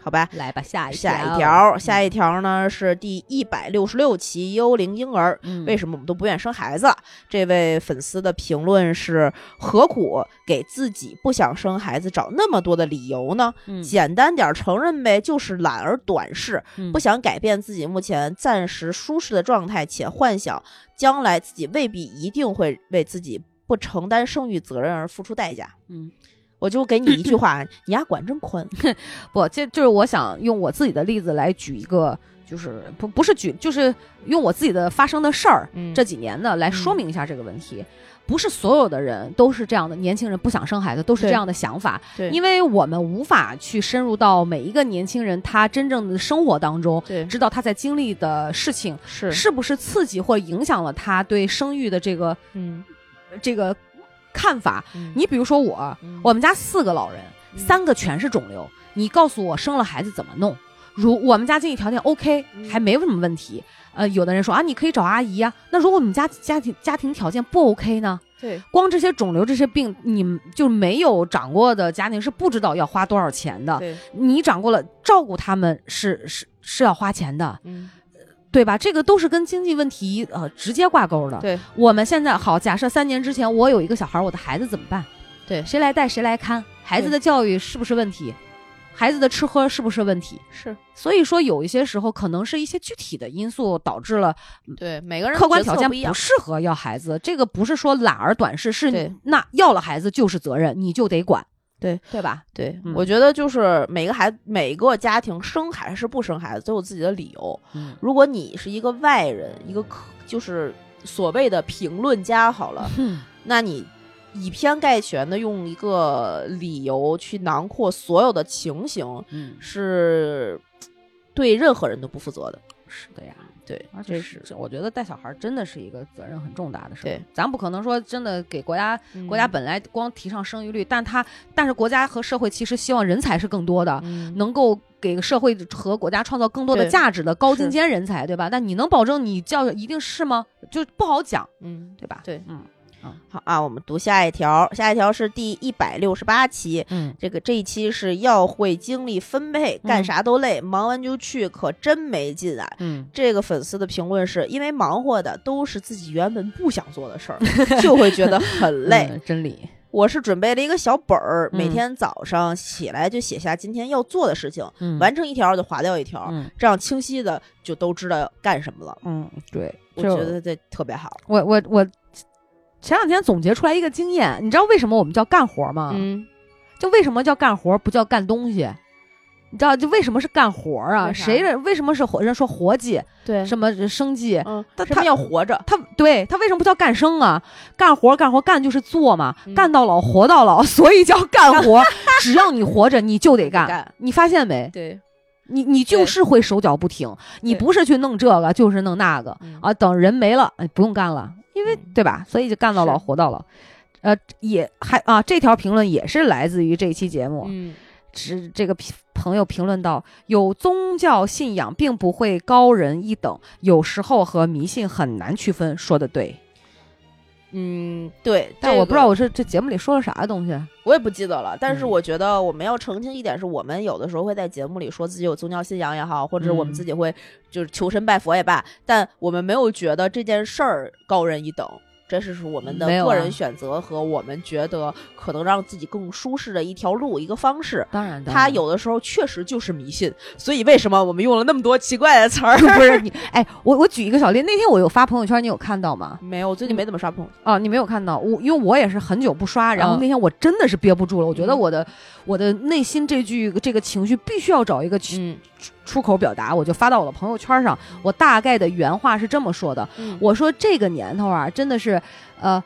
好吧，来吧，下一条下一条下一条呢、嗯、是第一百六十六期幽灵婴儿、嗯、为什么我们都不愿生孩子。这位粉丝的评论是，何苦给自己不想生孩子找那么多的理由呢、嗯、简单点承认呗，就是懒而短视、嗯、不想改变自己目前暂时舒适的状态，且幻想将来自己未必一定会为自己不承担生育责任而付出代价。嗯，我就给你一句话，你丫管真宽。不，这就是我想用我自己的例子来举一个，就是不不是举，就是用我自己的发生的事儿、嗯，这几年的来说明一下这个问题。嗯、不是所有的人都是这样的，年轻人不想生孩子都是这样的想法，因为我们无法去深入到每一个年轻人他真正的生活当中，知道他在经历的事情是是不是刺激或影响了他对生育的这个嗯这个。看法，你比如说我、嗯、我们家四个老人、嗯、三个全是肿瘤，你告诉我生了孩子怎么弄。如我们家经济条件 OK、嗯、还没什么问题，呃有的人说啊你可以找阿姨啊，那如果我们家家庭家庭条件不 OK 呢？对，光这些肿瘤这些病你就没有掌握的家庭是不知道要花多少钱的，你掌握了照顾他们是是是要花钱的、嗯，对吧？这个都是跟经济问题呃直接挂钩的。对，我们现在好，假设三年之前我有一个小孩，我的孩子怎么办？对，谁来带谁来看？孩子的教育是不是问题？孩子的吃喝是不是问题？是。所以说，有一些时候可能是一些具体的因素导致了，对每个人客观条件不适合要孩子。这个不是说懒而短视，是那要了孩子就是责任，你就得管。对对吧？对、嗯，我觉得就是每个孩每个家庭生还是不生孩子都有自己的理由。嗯、如果你是一个外人，一个就是所谓的评论家好了，嗯、那你以偏概全的用一个理由去囊括所有的情形，嗯、是对任何人都不负责的。是的呀。对，而且是我觉得带小孩真的是一个责任很重大的事。对，咱不可能说真的给国家、嗯，国家本来光提倡生育率，但他但是国家和社会其实希望人才是更多的，嗯、能够给社会和国家创造更多的价值的高精尖人才，对吧？但你能保证你教一定是吗？就不好讲，嗯，对吧？对，嗯。嗯、好啊，我们读下一条，下一条是第一百六十八期，嗯，这个这一期是要会精力分配，干啥都累，嗯、忙完就去，可真没劲啊。嗯，这个粉丝的评论是，因为忙活的都是自己原本不想做的事儿，就会觉得很累。嗯、真理。我是准备了一个小本儿，每天早上起来就写下今天要做的事情，嗯、完成一条就划掉一条，嗯、这样清晰的就都知道干什么了。嗯，对，我觉得这特别好。我我我。我前两天总结出来一个经验，你知道为什么我们叫干活吗？嗯，就为什么叫干活不叫干东西？你知道就为什么是干活啊？谁为什么是活人说活计？对，什么生计？嗯，他他要活着，他对他为什么不叫干生啊？干活干活干就是做嘛，嗯、干到老活到老，所以叫干活。只要你活着，你就得干。干你发现没？对。你你就是会手脚不停，你不是去弄这个就是弄那个啊，等人没了不用干了，因为对吧？所以就干到老活到老，呃，也还啊，这条评论也是来自于这期节目，嗯，只这个朋友评论到，有宗教信仰并不会高人一等，有时候和迷信很难区分，说的对。嗯，对，但我不知道我是这节目里说了啥的东西，我也不记得了。但是我觉得我们要澄清一点，是我们有的时候会在节目里说自己有宗教信仰也好，或者我们自己会就是求神拜佛也罢，但我们没有觉得这件事儿高人一等。这是我们的个人选择和我们觉得可能让自己更舒适的一条路一个方式。当然，它有的时候确实就是迷信，所以为什么我们用了那么多奇怪的词儿？不是你，哎，我我举一个小例，那天我有发朋友圈，你有看到吗？没有，我最近没怎么刷朋友。哦、嗯啊，你没有看到我，因为我也是很久不刷。然后那天我真的是憋不住了，嗯、我觉得我的我的内心这句这个情绪必须要找一个嗯。出口表达，我就发到我的朋友圈上。我大概的原话是这么说的、嗯、我说这个年头啊真的是呃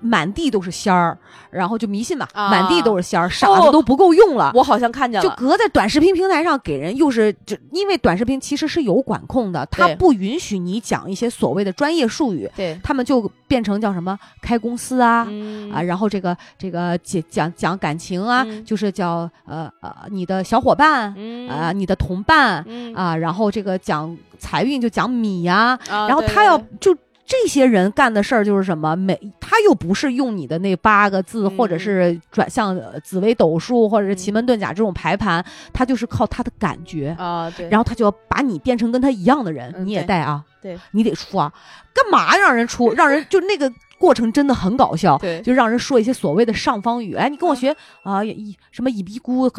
满地都是仙儿，然后就迷信嘛、啊、满地都是仙儿，傻子都不够用了、哦、我好像看见了，就隔在短视频平台上给人又是就因为短视频其实是有管控的，它不允许你讲一些所谓的专业术语，对，他们就变成叫什么开公司啊、嗯、啊，然后这个这个讲讲感情啊、嗯、就是叫呃呃你的小伙伴、嗯、啊你的同伴、嗯、啊，然后这个讲财运就讲米啊、哦、然后他要就这些人干的事儿就是什么？每他又不是用你的那八个字，嗯、或者是转向紫微斗数，或者是奇门遁甲这种排盘，他就是靠他的感觉啊、哦。对，然后他就要把你变成跟他一样的人，嗯、你也带啊，对，你得出啊，干嘛让人出？让人就那个。过程真的很搞笑，对，就让人说一些所谓的上方语，哎，你跟我学、嗯、啊，一什么以鼻姑，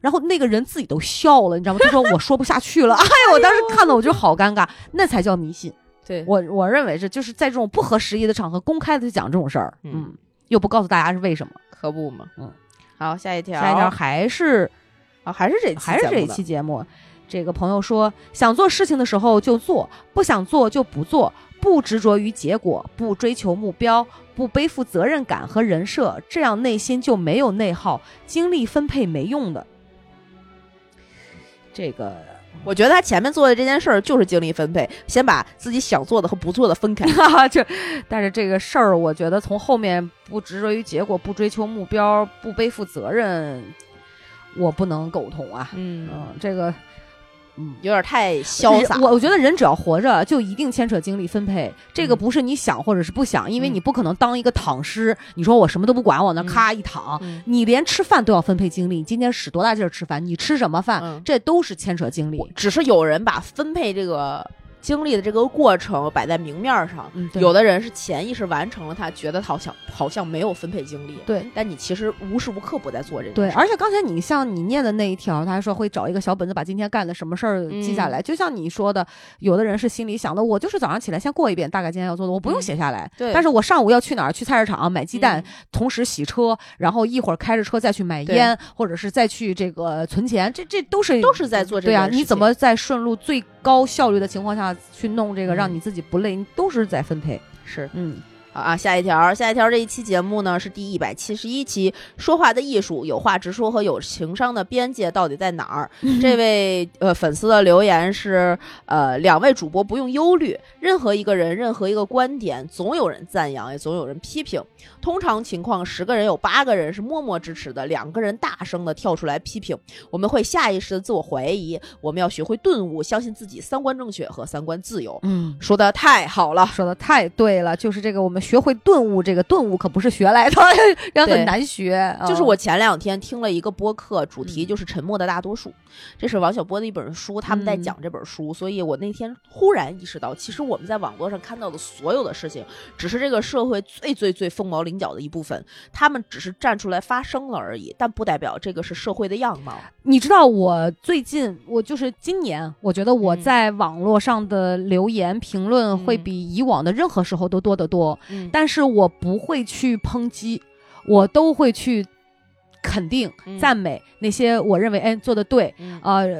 然后那个人自己都笑了，你知道吗？他说我说不下去了，哎呦，我当时看到我就好尴尬，那才叫迷信。对，我我认为是就是在这种不合时宜的场合公开的讲这种事儿，嗯，又不告诉大家是为什么，可不嘛，嗯。好，下一条，下一条还是啊、哦，还是这期还是这一期节目。这个朋友说，想做事情的时候就做，不想做就不做。不执着于结果，不追求目标，不背负责任感和人设，这样内心就没有内耗，精力分配没用的。这个我觉得他前面做的这件事儿就是精力分配，先把自己想做的和不做的分开就但是这个事儿我觉得从后面不执着于结果，不追求目标，不背负责任，我不能苟同啊。 嗯, 嗯这个嗯，有点太潇洒。我我觉得人只要活着，就一定牵扯精力分配。这个不是你想或者是不想，嗯、因为你不可能当一个躺尸。你说我什么都不管，往那咔一躺、嗯，你连吃饭都要分配精力。今天使多大劲儿吃饭，你吃什么饭，嗯、这都是牵扯精力。只是有人把分配这个精力的这个过程摆在明面上，嗯、有的人是潜意识完成了他，觉得好像好像没有分配精力。对，但你其实无时无刻不在做这个。对，而且刚才你像你念的那一条，他还说会找一个小本子把今天干的什么事儿记下来、嗯，就像你说的，有的人是心里想的，我就是早上起来先过一遍大概今天要做的，我不用写下来。嗯、对，但是我上午要去哪儿？去菜市场买鸡蛋、嗯，同时洗车，然后一会儿开着车再去买烟，或者是再去这个存钱，这这都是都是在做这个。对啊，你怎么在顺路最高效率的情况下？去弄这个让你自己不累、嗯、都是在分配，是嗯啊，下一条下一条这一期节目呢是第一百七十一期，说话的艺术，有话直说和有情商的边界到底在哪儿、嗯、这位呃粉丝的留言是呃两位主播不用忧虑，任何一个人任何一个观点总有人赞扬也总有人批评，通常情况十个人有八个人是默默支持的，两个人大声的跳出来批评，我们会下意识的自我怀疑，我们要学会顿悟，相信自己三观正确和三观自由。嗯，说的太好了，说的太对了，就是这个我们学会顿悟，这个顿悟可不是学来的，人很难学、嗯、就是我前两天听了一个播客，主题就是沉默的大多数，这是王小波的一本书，他们在讲这本书、嗯、所以我那天忽然意识到，其实我们在网络上看到的所有的事情只是这个社会最最最凤毛麟角的一部分，他们只是站出来发声了而已，但不代表这个是社会的样貌。你知道我最近我就是今年我觉得我在网络上的留言、嗯、评论会比以往的任何时候都多得多、嗯嗯、但是我不会去抨击，我都会去肯定、嗯、赞美那些我认为哎做得对、嗯、呃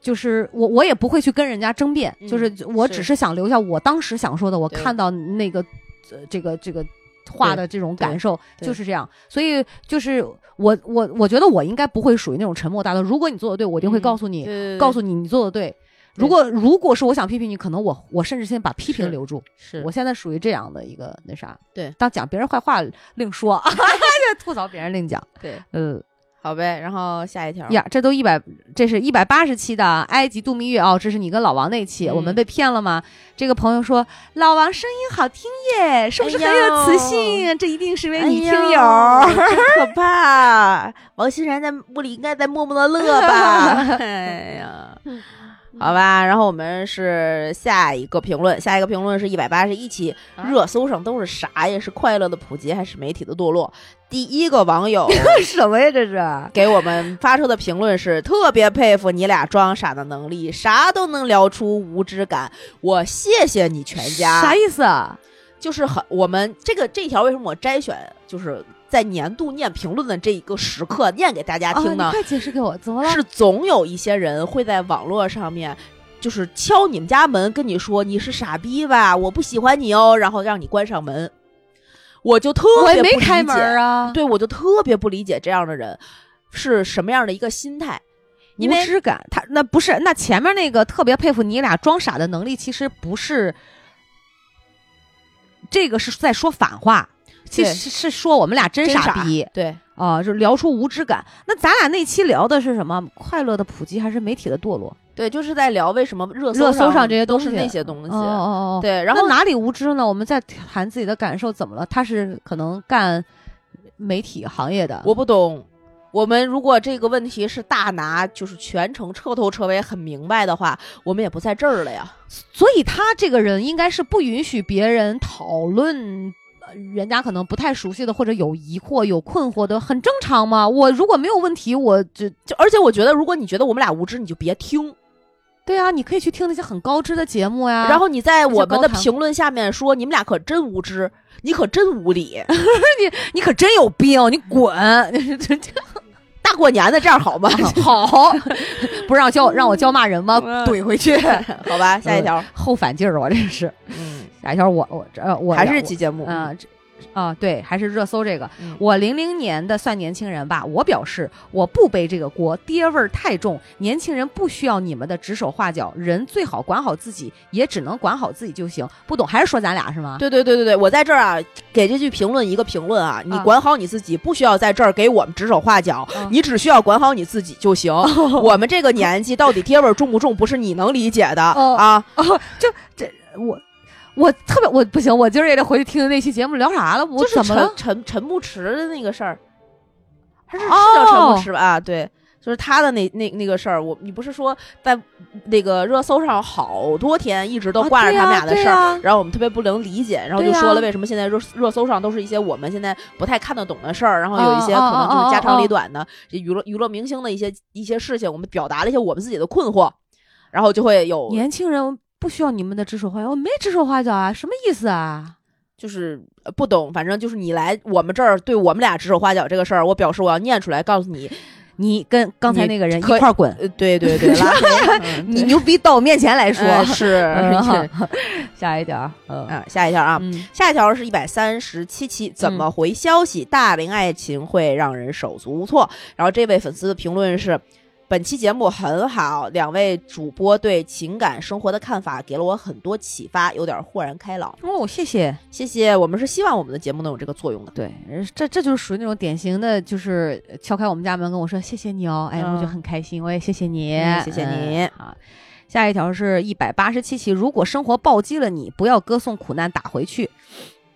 就是我我也不会去跟人家争辩、嗯、就是我只是想留下我当时想说的，我看到那个、呃、这个这个话的这种感受就是这样，所以就是我我我觉得我应该不会属于那种沉默大多数，如果你做得对我一定会告诉你、嗯、告诉你你做得对，如果如果是我想批评你，可能我我甚至先把批评留住，是，是我现在属于这样的一个那啥，对，当讲别人坏话另说，吐槽别人另讲，对，呃、嗯，好呗，然后下一条呀，这都一百，这是一百八十期的埃及度蜜月哦，这是你跟老王那期、嗯，我们被骗了吗？这个朋友说老王声音好听耶，是不是很有磁性？哎、这一定是位女听友，哎、真可怕！王欣然在屋里应该在默默的乐吧？哎呀。好吧，然后我们是下一个评论，下一个评论是一百八十一期，热搜上都是啥呀？是快乐的普及还是媒体的堕落？第一个网友什么呀？这是给我们发出的评论是：特别佩服你俩装傻的能力，啥都能聊出无知感，我谢谢你全家。啥意思啊？就是很我们这个这条为什么我摘选就是在年度念评论的这一个时刻念给大家听呢？哦、你快解释给我，怎么了？是总有一些人会在网络上面，就是敲你们家门，跟你说你是傻逼吧，我不喜欢你哦，然后让你关上门。我就特别不理解，我也没开门啊。对，我就特别不理解这样的人是什么样的一个心态，无知感。他那不是那前面那个特别佩服你俩装傻的能力，其实不是这个，是在说反话。其实是说我们俩真傻逼，对啊，就聊出无知感。那咱俩那期聊的是什么？快乐的普及还是媒体的堕落？对，就是在聊为什么热搜上这些都是那些东西。哦哦哦，对。然后哪里无知呢？我们在谈自己的感受，怎么了？他是可能干媒体行业的，我不懂。我们如果这个问题是大拿就是全程彻头彻尾很明白的话，我们也不在这儿了呀。所以他这个人应该是不允许别人讨论。人家可能不太熟悉的，或者有疑惑有困惑的，很正常嘛。我如果没有问题，我就就而且我觉得如果你觉得我们俩无知，你就别听。对啊，你可以去听那些很高知的节目呀，然后你在我们的评论下面说你们俩可真无知，你可真无理你你可真有病，你滚大过年的这样好吗？好不让教让我教骂人吗？怼回去好吧。下一条、嗯、后反劲儿我这是嗯下一条我我这 我, 我还是期节目啊、呃、啊对，还是热搜这个、嗯、我零零年的算年轻人吧，我表示我不背这个锅，爹味儿太重，年轻人不需要你们的指手画脚，人最好管好自己，也只能管好自己就行。不懂还是说咱俩是吗？对对对对对，我在这儿啊给这句评论一个评论啊，你管好你自己，不需要在这儿给我们指手画脚、啊、你只需要管好你自己就行、哦、我们这个年纪到底爹味儿重不重不是你能理解的、哦、啊、哦、就这我我特别我不行，我今儿也得回去听听那期节目聊啥了。我怎么了？就是陈陈牧驰的那个事儿，他是、哦、是叫陈牧驰吧？对，就是他的那那那个事儿。我你不是说在那个热搜上好多天一直都挂着他们俩的事儿、啊啊，然后我们特别不能理解，然后就说了为什么现在热、啊、热搜上都是一些我们现在不太看得懂的事儿，然后有一些可能就是家长里短的、哦哦哦哦、娱乐娱乐明星的一些一些事情，我们表达了一些我们自己的困惑，然后就会有年轻人。不需要你们的指手画脚，我没指手画脚啊，什么意思啊？就是不懂，反正就是你来我们这儿对我们俩指手画脚这个事儿，我表示我要念出来，告诉你，你跟刚才那个人一块滚。对对对，拉黑你牛逼到我面前来说、嗯、是。嗯、下一条，嗯、啊，下一条啊，嗯、下一条是一百三十七期，怎么回消息？嗯、大龄爱情会让人手足无措。然后这位粉丝的评论是。本期节目很好，两位主播对情感生活的看法给了我很多启发，有点豁然开朗哦，谢谢谢谢。我们是希望我们的节目能有这个作用的。对，这这就是属于那种典型的，就是敲开我们家门跟我说谢谢你哦，哎、嗯，我就很开心，我也谢谢你，嗯、谢谢你啊。嗯，下一条是一百八十七期，如果生活暴击了你，不要歌颂苦难，打回去。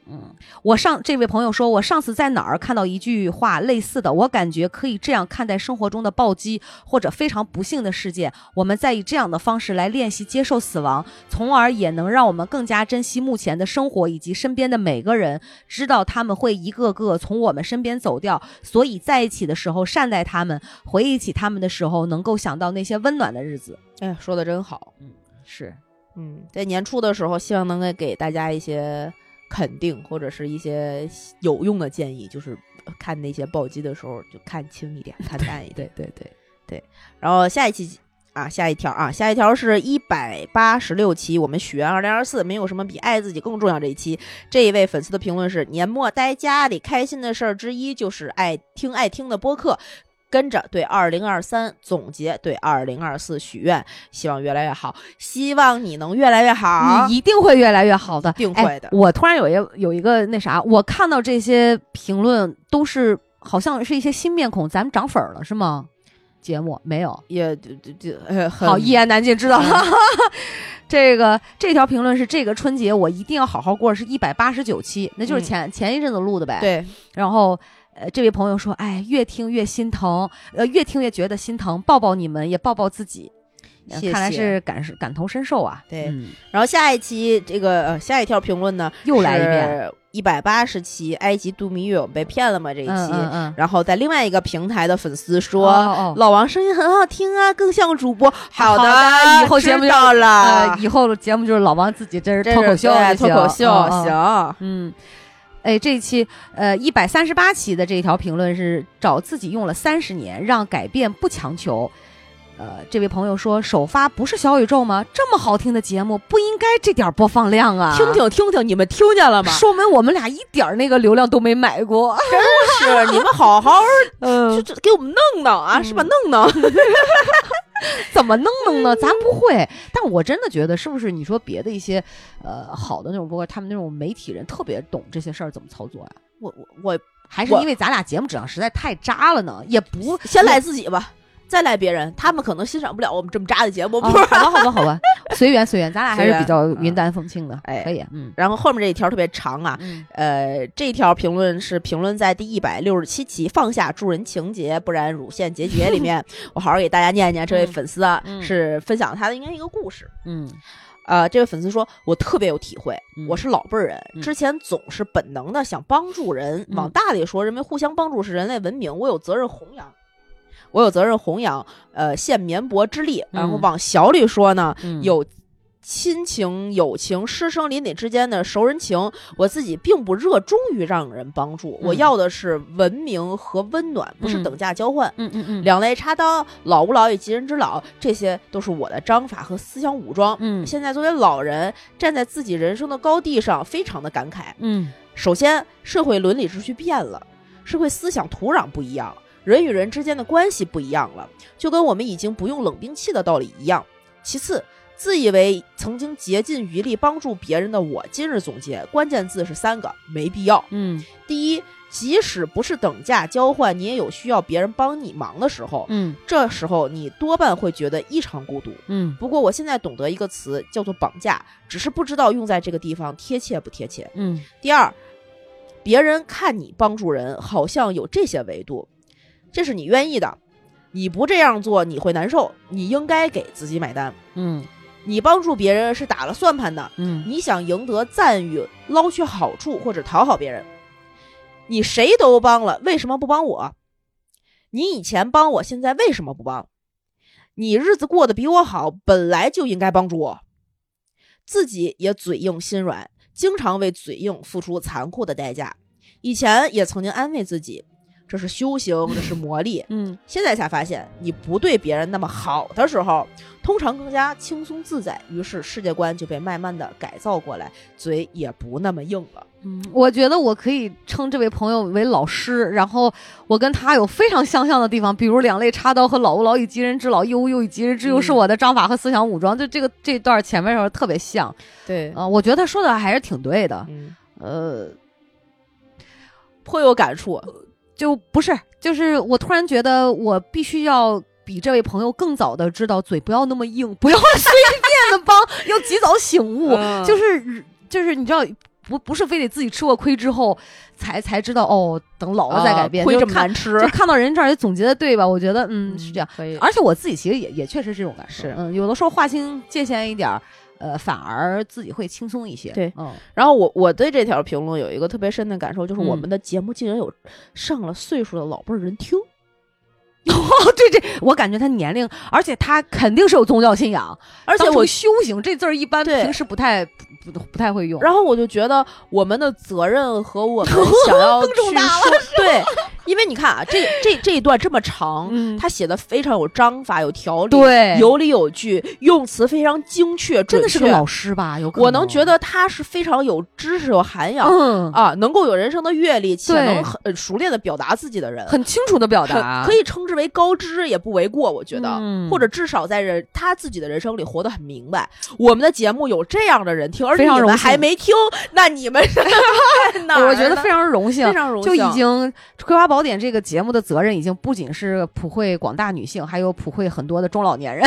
嗯，我上这位朋友说，我上次在哪儿看到一句话类似的，我感觉可以这样看待生活中的暴击或者非常不幸的事件，我们再以这样的方式来练习接受死亡，从而也能让我们更加珍惜目前的生活以及身边的每个人，知道他们会一个个从我们身边走掉，所以在一起的时候善待他们，回忆起他们的时候能够想到那些温暖的日子。哎，说的真好。嗯，是，嗯，在年初的时候，希望能给大家一些。肯定或者是一些有用的建议，就是看那些暴击的时候就看轻一点，看淡一点。对对对对。然后下一期啊，下一条啊，下一条是一百八十六期，我们许愿二零二四没有什么比爱自己更重要。这一期这一位粉丝的评论是：年末待家里开心的事儿之一就是爱听爱听的播客，跟着对二零二三总结，对二零二四许愿，希望越来越好。希望你能越来越好，你一定会越来越好的，定会的。哎、我突然有一有一个那啥，我看到这些评论都是好像是一些新面孔，咱们涨粉了是吗？节目没有也就就、哎、好，一言难尽，知道了。这个这条评论是：这个春节我一定要好好过，是一百八十九期，那就是前、嗯、前一阵子录的呗。对，然后。呃，这位朋友说，哎，越听越心疼，呃，越听越觉得心疼，抱抱你们，也抱抱自己。谢谢，看来是感感同身受啊。对，嗯、然后下一期这个、呃、下一条评论呢，又来一遍。一百八十期埃及度蜜月我们被骗了吗这一期、嗯嗯嗯、然后在另外一个平台的粉丝说、哦哦、老王声音很好听啊，更像主播。好 的, 好的以后节目就到了、呃、以后的节目就是老王自己这是脱口秀脱口秀、哦哦、行嗯哎，这一期呃一百三十八期的这一条评论是找自己用了三十年让改变不强求。呃，这位朋友说首发不是小宇宙吗？这么好听的节目不应该这点播放量啊。听听听听，你们听见了吗？说明我们俩一点那个流量都没买过，真是你们好好呃就给我们弄弄啊、嗯、是吧，弄弄怎么弄弄呢、嗯、咱不会。但我真的觉得是不是你说别的一些呃好的那种播客，他们那种媒体人特别懂这些事儿怎么操作呀、啊？我我我还是因为咱俩节目质量实在太渣了呢，也不先赖自己吧再赖别人，他们可能欣赏不了我们这么渣的节目、哦、不好吧好吧好吧随缘随缘，咱俩还是比较云淡风轻的、嗯、可以、嗯、然后后面这一条特别长啊、嗯、呃，这条评论是评论在第一百六十七期放下助人情节不然乳腺结节里面我好好给大家念一念这位粉丝啊、嗯、是分享他的应该一个故事嗯呃，这位粉丝说我特别有体会、嗯、我是老辈人、嗯、之前总是本能的想帮助人、嗯、往大里说人们互相帮助是人类文明，我有责任弘扬我有责任弘扬，呃，献绵薄之力。然后往小里说呢，嗯、有亲情、友情、师生邻里之间的熟人情。我自己并不热衷于让人帮助，嗯、我要的是文明和温暖，不是等价交换。嗯嗯嗯，两肋插刀，老吾老以及人之老，这些都是我的章法和思想武装。嗯，现在作为老人，站在自己人生的高地上，非常的感慨。嗯，首先，社会伦理秩序变了，社会思想土壤不一样。人与人之间的关系不一样了，就跟我们已经不用冷兵器的道理一样。其次，自以为曾经竭尽余力帮助别人的我，今日总结关键字是三个：没必要。嗯，第一，即使不是等价交换，你也有需要别人帮你忙的时候。嗯，这时候你多半会觉得异常孤独。嗯，不过我现在懂得一个词叫做绑架，只是不知道用在这个地方贴切不贴切。嗯，第二，别人看你帮助人，好像有这些维度。这是你愿意的，你不这样做你会难受，你应该给自己买单。嗯，你帮助别人是打了算盘的。嗯，你想赢得赞誉，捞取好处或者讨好别人。你谁都帮了，为什么不帮我？你以前帮我，现在为什么不帮？你日子过得比我好，本来就应该帮助我。自己也嘴硬心软，经常为嘴硬付出残酷的代价。以前也曾经安慰自己这是修行，这是磨砺。嗯，现在才发现，你不对别人那么好的时候，通常更加轻松自在，于是世界观就被慢慢的改造过来，嘴也不那么硬了。嗯，我觉得我可以称这位朋友为老师，然后我跟他有非常相像的地方，比如两肋插刀和老吾老以及人之老，幼吾幼以及人之幼，是我的章法和思想武装。就这个这段前面的时候特别像。对啊、呃，我觉得他说的还是挺对的。嗯，呃，颇有感触。就不是，就是我突然觉得我必须要比这位朋友更早的知道嘴不要那么硬，不要随便的帮，要及早醒悟。嗯、就是就是你知道，不不是非得自己吃过亏之后才才知道哦，等老了再改变。啊、亏这么难吃，就看, 就看到人这儿也总结的对吧？我觉得嗯是这样、嗯，而且我自己其实也也确实是这种感受。嗯，有的时候划清界限一点。呃，反而自己会轻松一些。对，嗯、然后我我对这条评论有一个特别深的感受，就是我们的节目竟然有上了岁数的老辈人听。哦、嗯，对对，我感觉他年龄，而且他肯定是有宗教信仰，而且我修行这字儿一般平时不太不不太会用。然后我就觉得我们的责任和我们想要去说对。因为你看啊，这这这一段这么长，嗯、他写的非常有章法、有条理，对，有理有据，用词非常精确、准确。真的是个老师吧？有可能我能觉得他是非常有知识、有涵养、嗯、啊，能够有人生的阅历，且能很熟练的表达自己的人，很清楚的表达，可以称之为高知也不为过。我觉得，嗯、或者至少在人他自己的人生里活得很明白。我们的节目有这样的人听，而且你们还没听，那你们是哪儿呢？我觉得非常荣幸，非常荣幸，就已经葵花宝。宝典这个节目的责任已经不仅是普惠广大女性，还有普惠很多的中老年人。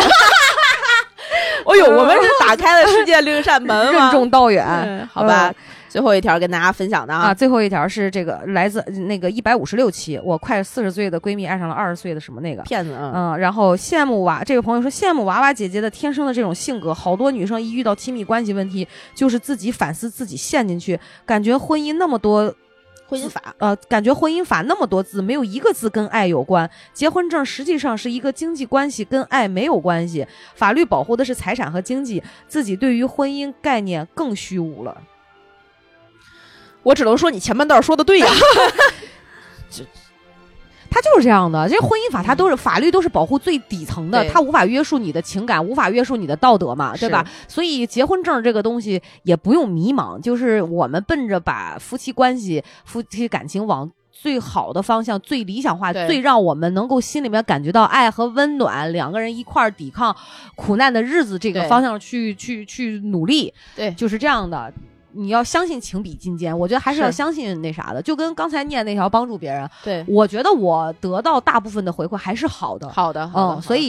哎呦，我们是打开了世界另一扇门，任重道远、嗯、好吧、嗯最后一条跟大家分享的 啊, 啊，最后一条是这个来自那个一百五十六期，我快四十岁的闺蜜爱上了二十岁的什么那个骗子啊、嗯，然后羡慕娃这个朋友说羡慕娃娃姐姐的天生的这种性格，好多女生一遇到亲密关系问题，就是自己反思自己陷进去，感觉婚姻那么多。婚姻法，呃，感觉婚姻法那么多字，没有一个字跟爱有关。结婚证实际上是一个经济关系，跟爱没有关系。法律保护的是财产和经济，自己对于婚姻概念更虚无了。我只能说你前半段说的对呀、啊，他就是这样的。这婚姻法它都是法律，都是保护最底层的，它无法约束你的情感，无法约束你的道德嘛，对吧？所以结婚证这个东西也不用迷茫，就是我们奔着把夫妻关系、夫妻感情往最好的方向、最理想化、最让我们能够心里面感觉到爱和温暖，两个人一块儿抵抗苦难的日子这个方向去去去努力，对，就是这样的。你要相信情比金坚，我觉得还是要相信那啥的，就跟刚才念那条帮助别人，对，我觉得我得到大部分的回馈还是好的，好的，好的，嗯，所以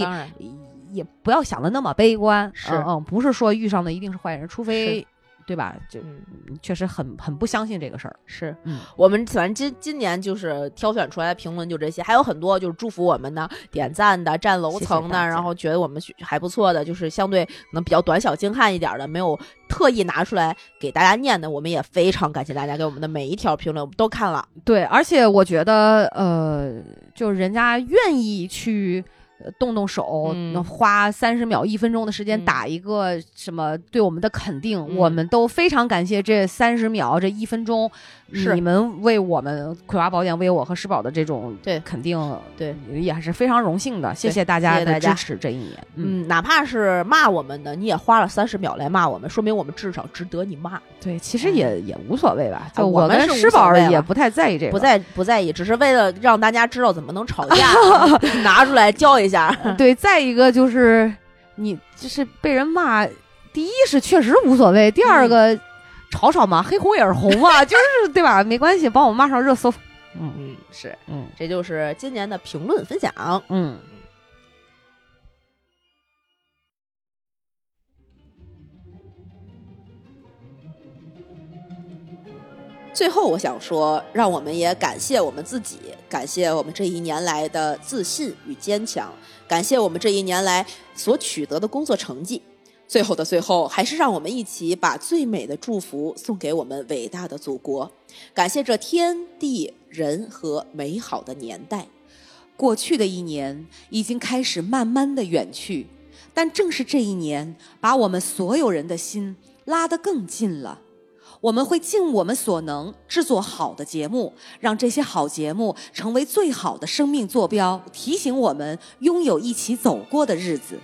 也不要想的那么悲观，是，嗯，嗯，不是说遇上的一定是坏人，除非。对吧？就、嗯、确实很很不相信这个事儿。是、嗯、我们反正今今年就是挑选出来的评论就这些，还有很多就是祝福我们的、点赞的、占楼层的，谢谢，然后觉得我们还不错的，就是相对可能比较短小精悍一点的，没有特意拿出来给大家念的，我们也非常感谢大家给我们的每一条评论，我们都看了。对，而且我觉得，呃，就是人家愿意去。动动手、嗯、花三十秒一分钟的时间打一个什么对我们的肯定、嗯、我们都非常感谢这三十秒这一分钟是你们为我们葵花宝典为我和诗宝的这种肯定，对，也还是非常荣幸的，谢谢大家的支持这一年，嗯，哪怕是骂我们的你也花了三十秒来骂我们，说明我们至少值得你骂，对，其实也、嗯、也无所谓吧，就我跟诗宝也不太在意这个，不在不在意，只是为了让大家知道怎么能吵架拿出来教一下对，再一个就是你就是被人骂，第一是确实无所谓，第二个、嗯、吵吵嘛，黑红也是红嘛，就是对吧？没关系，帮我骂上热搜。嗯嗯，是，嗯，这就是今年的评论分享。嗯。最后我想说，让我们也感谢我们自己，感谢我们这一年来的自信与坚强，感谢我们这一年来所取得的工作成绩。最后的最后，还是让我们一起把最美的祝福送给我们伟大的祖国，感谢这天地人和美好的年代。过去的一年已经开始慢慢的远去，但正是这一年，把我们所有人的心拉得更近了。我们会尽我们所能制作好的节目，让这些好节目成为最好的生命坐标，提醒我们拥有一起走过的日子。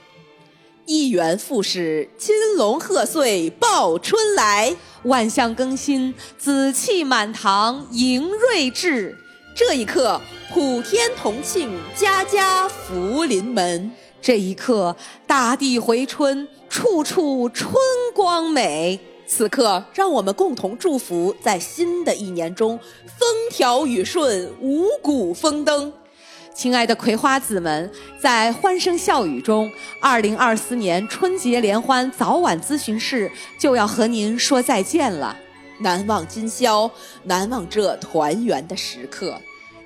一元复始，金龙贺岁，报春来，万象更新，紫气满堂，盈睿智。这一刻，普天同庆，家家福临门。这一刻，大地回春，处处春光美。此刻，让我们共同祝福，在新的一年中风调雨顺，五谷丰登。亲爱的葵花籽们，在欢声笑语中，二零二四年春节联欢早晚咨询室就要和您说再见了。难忘今宵，难忘这团圆的时刻。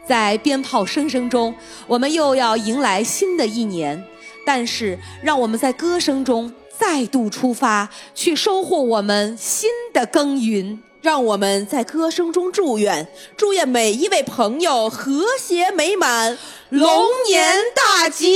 在鞭炮声声中，我们又要迎来新的一年。但是，让我们在歌声中再度出发，去收获我们新的耕耘。让我们在歌声中祝愿，祝愿每一位朋友和谐美满，龙年大吉。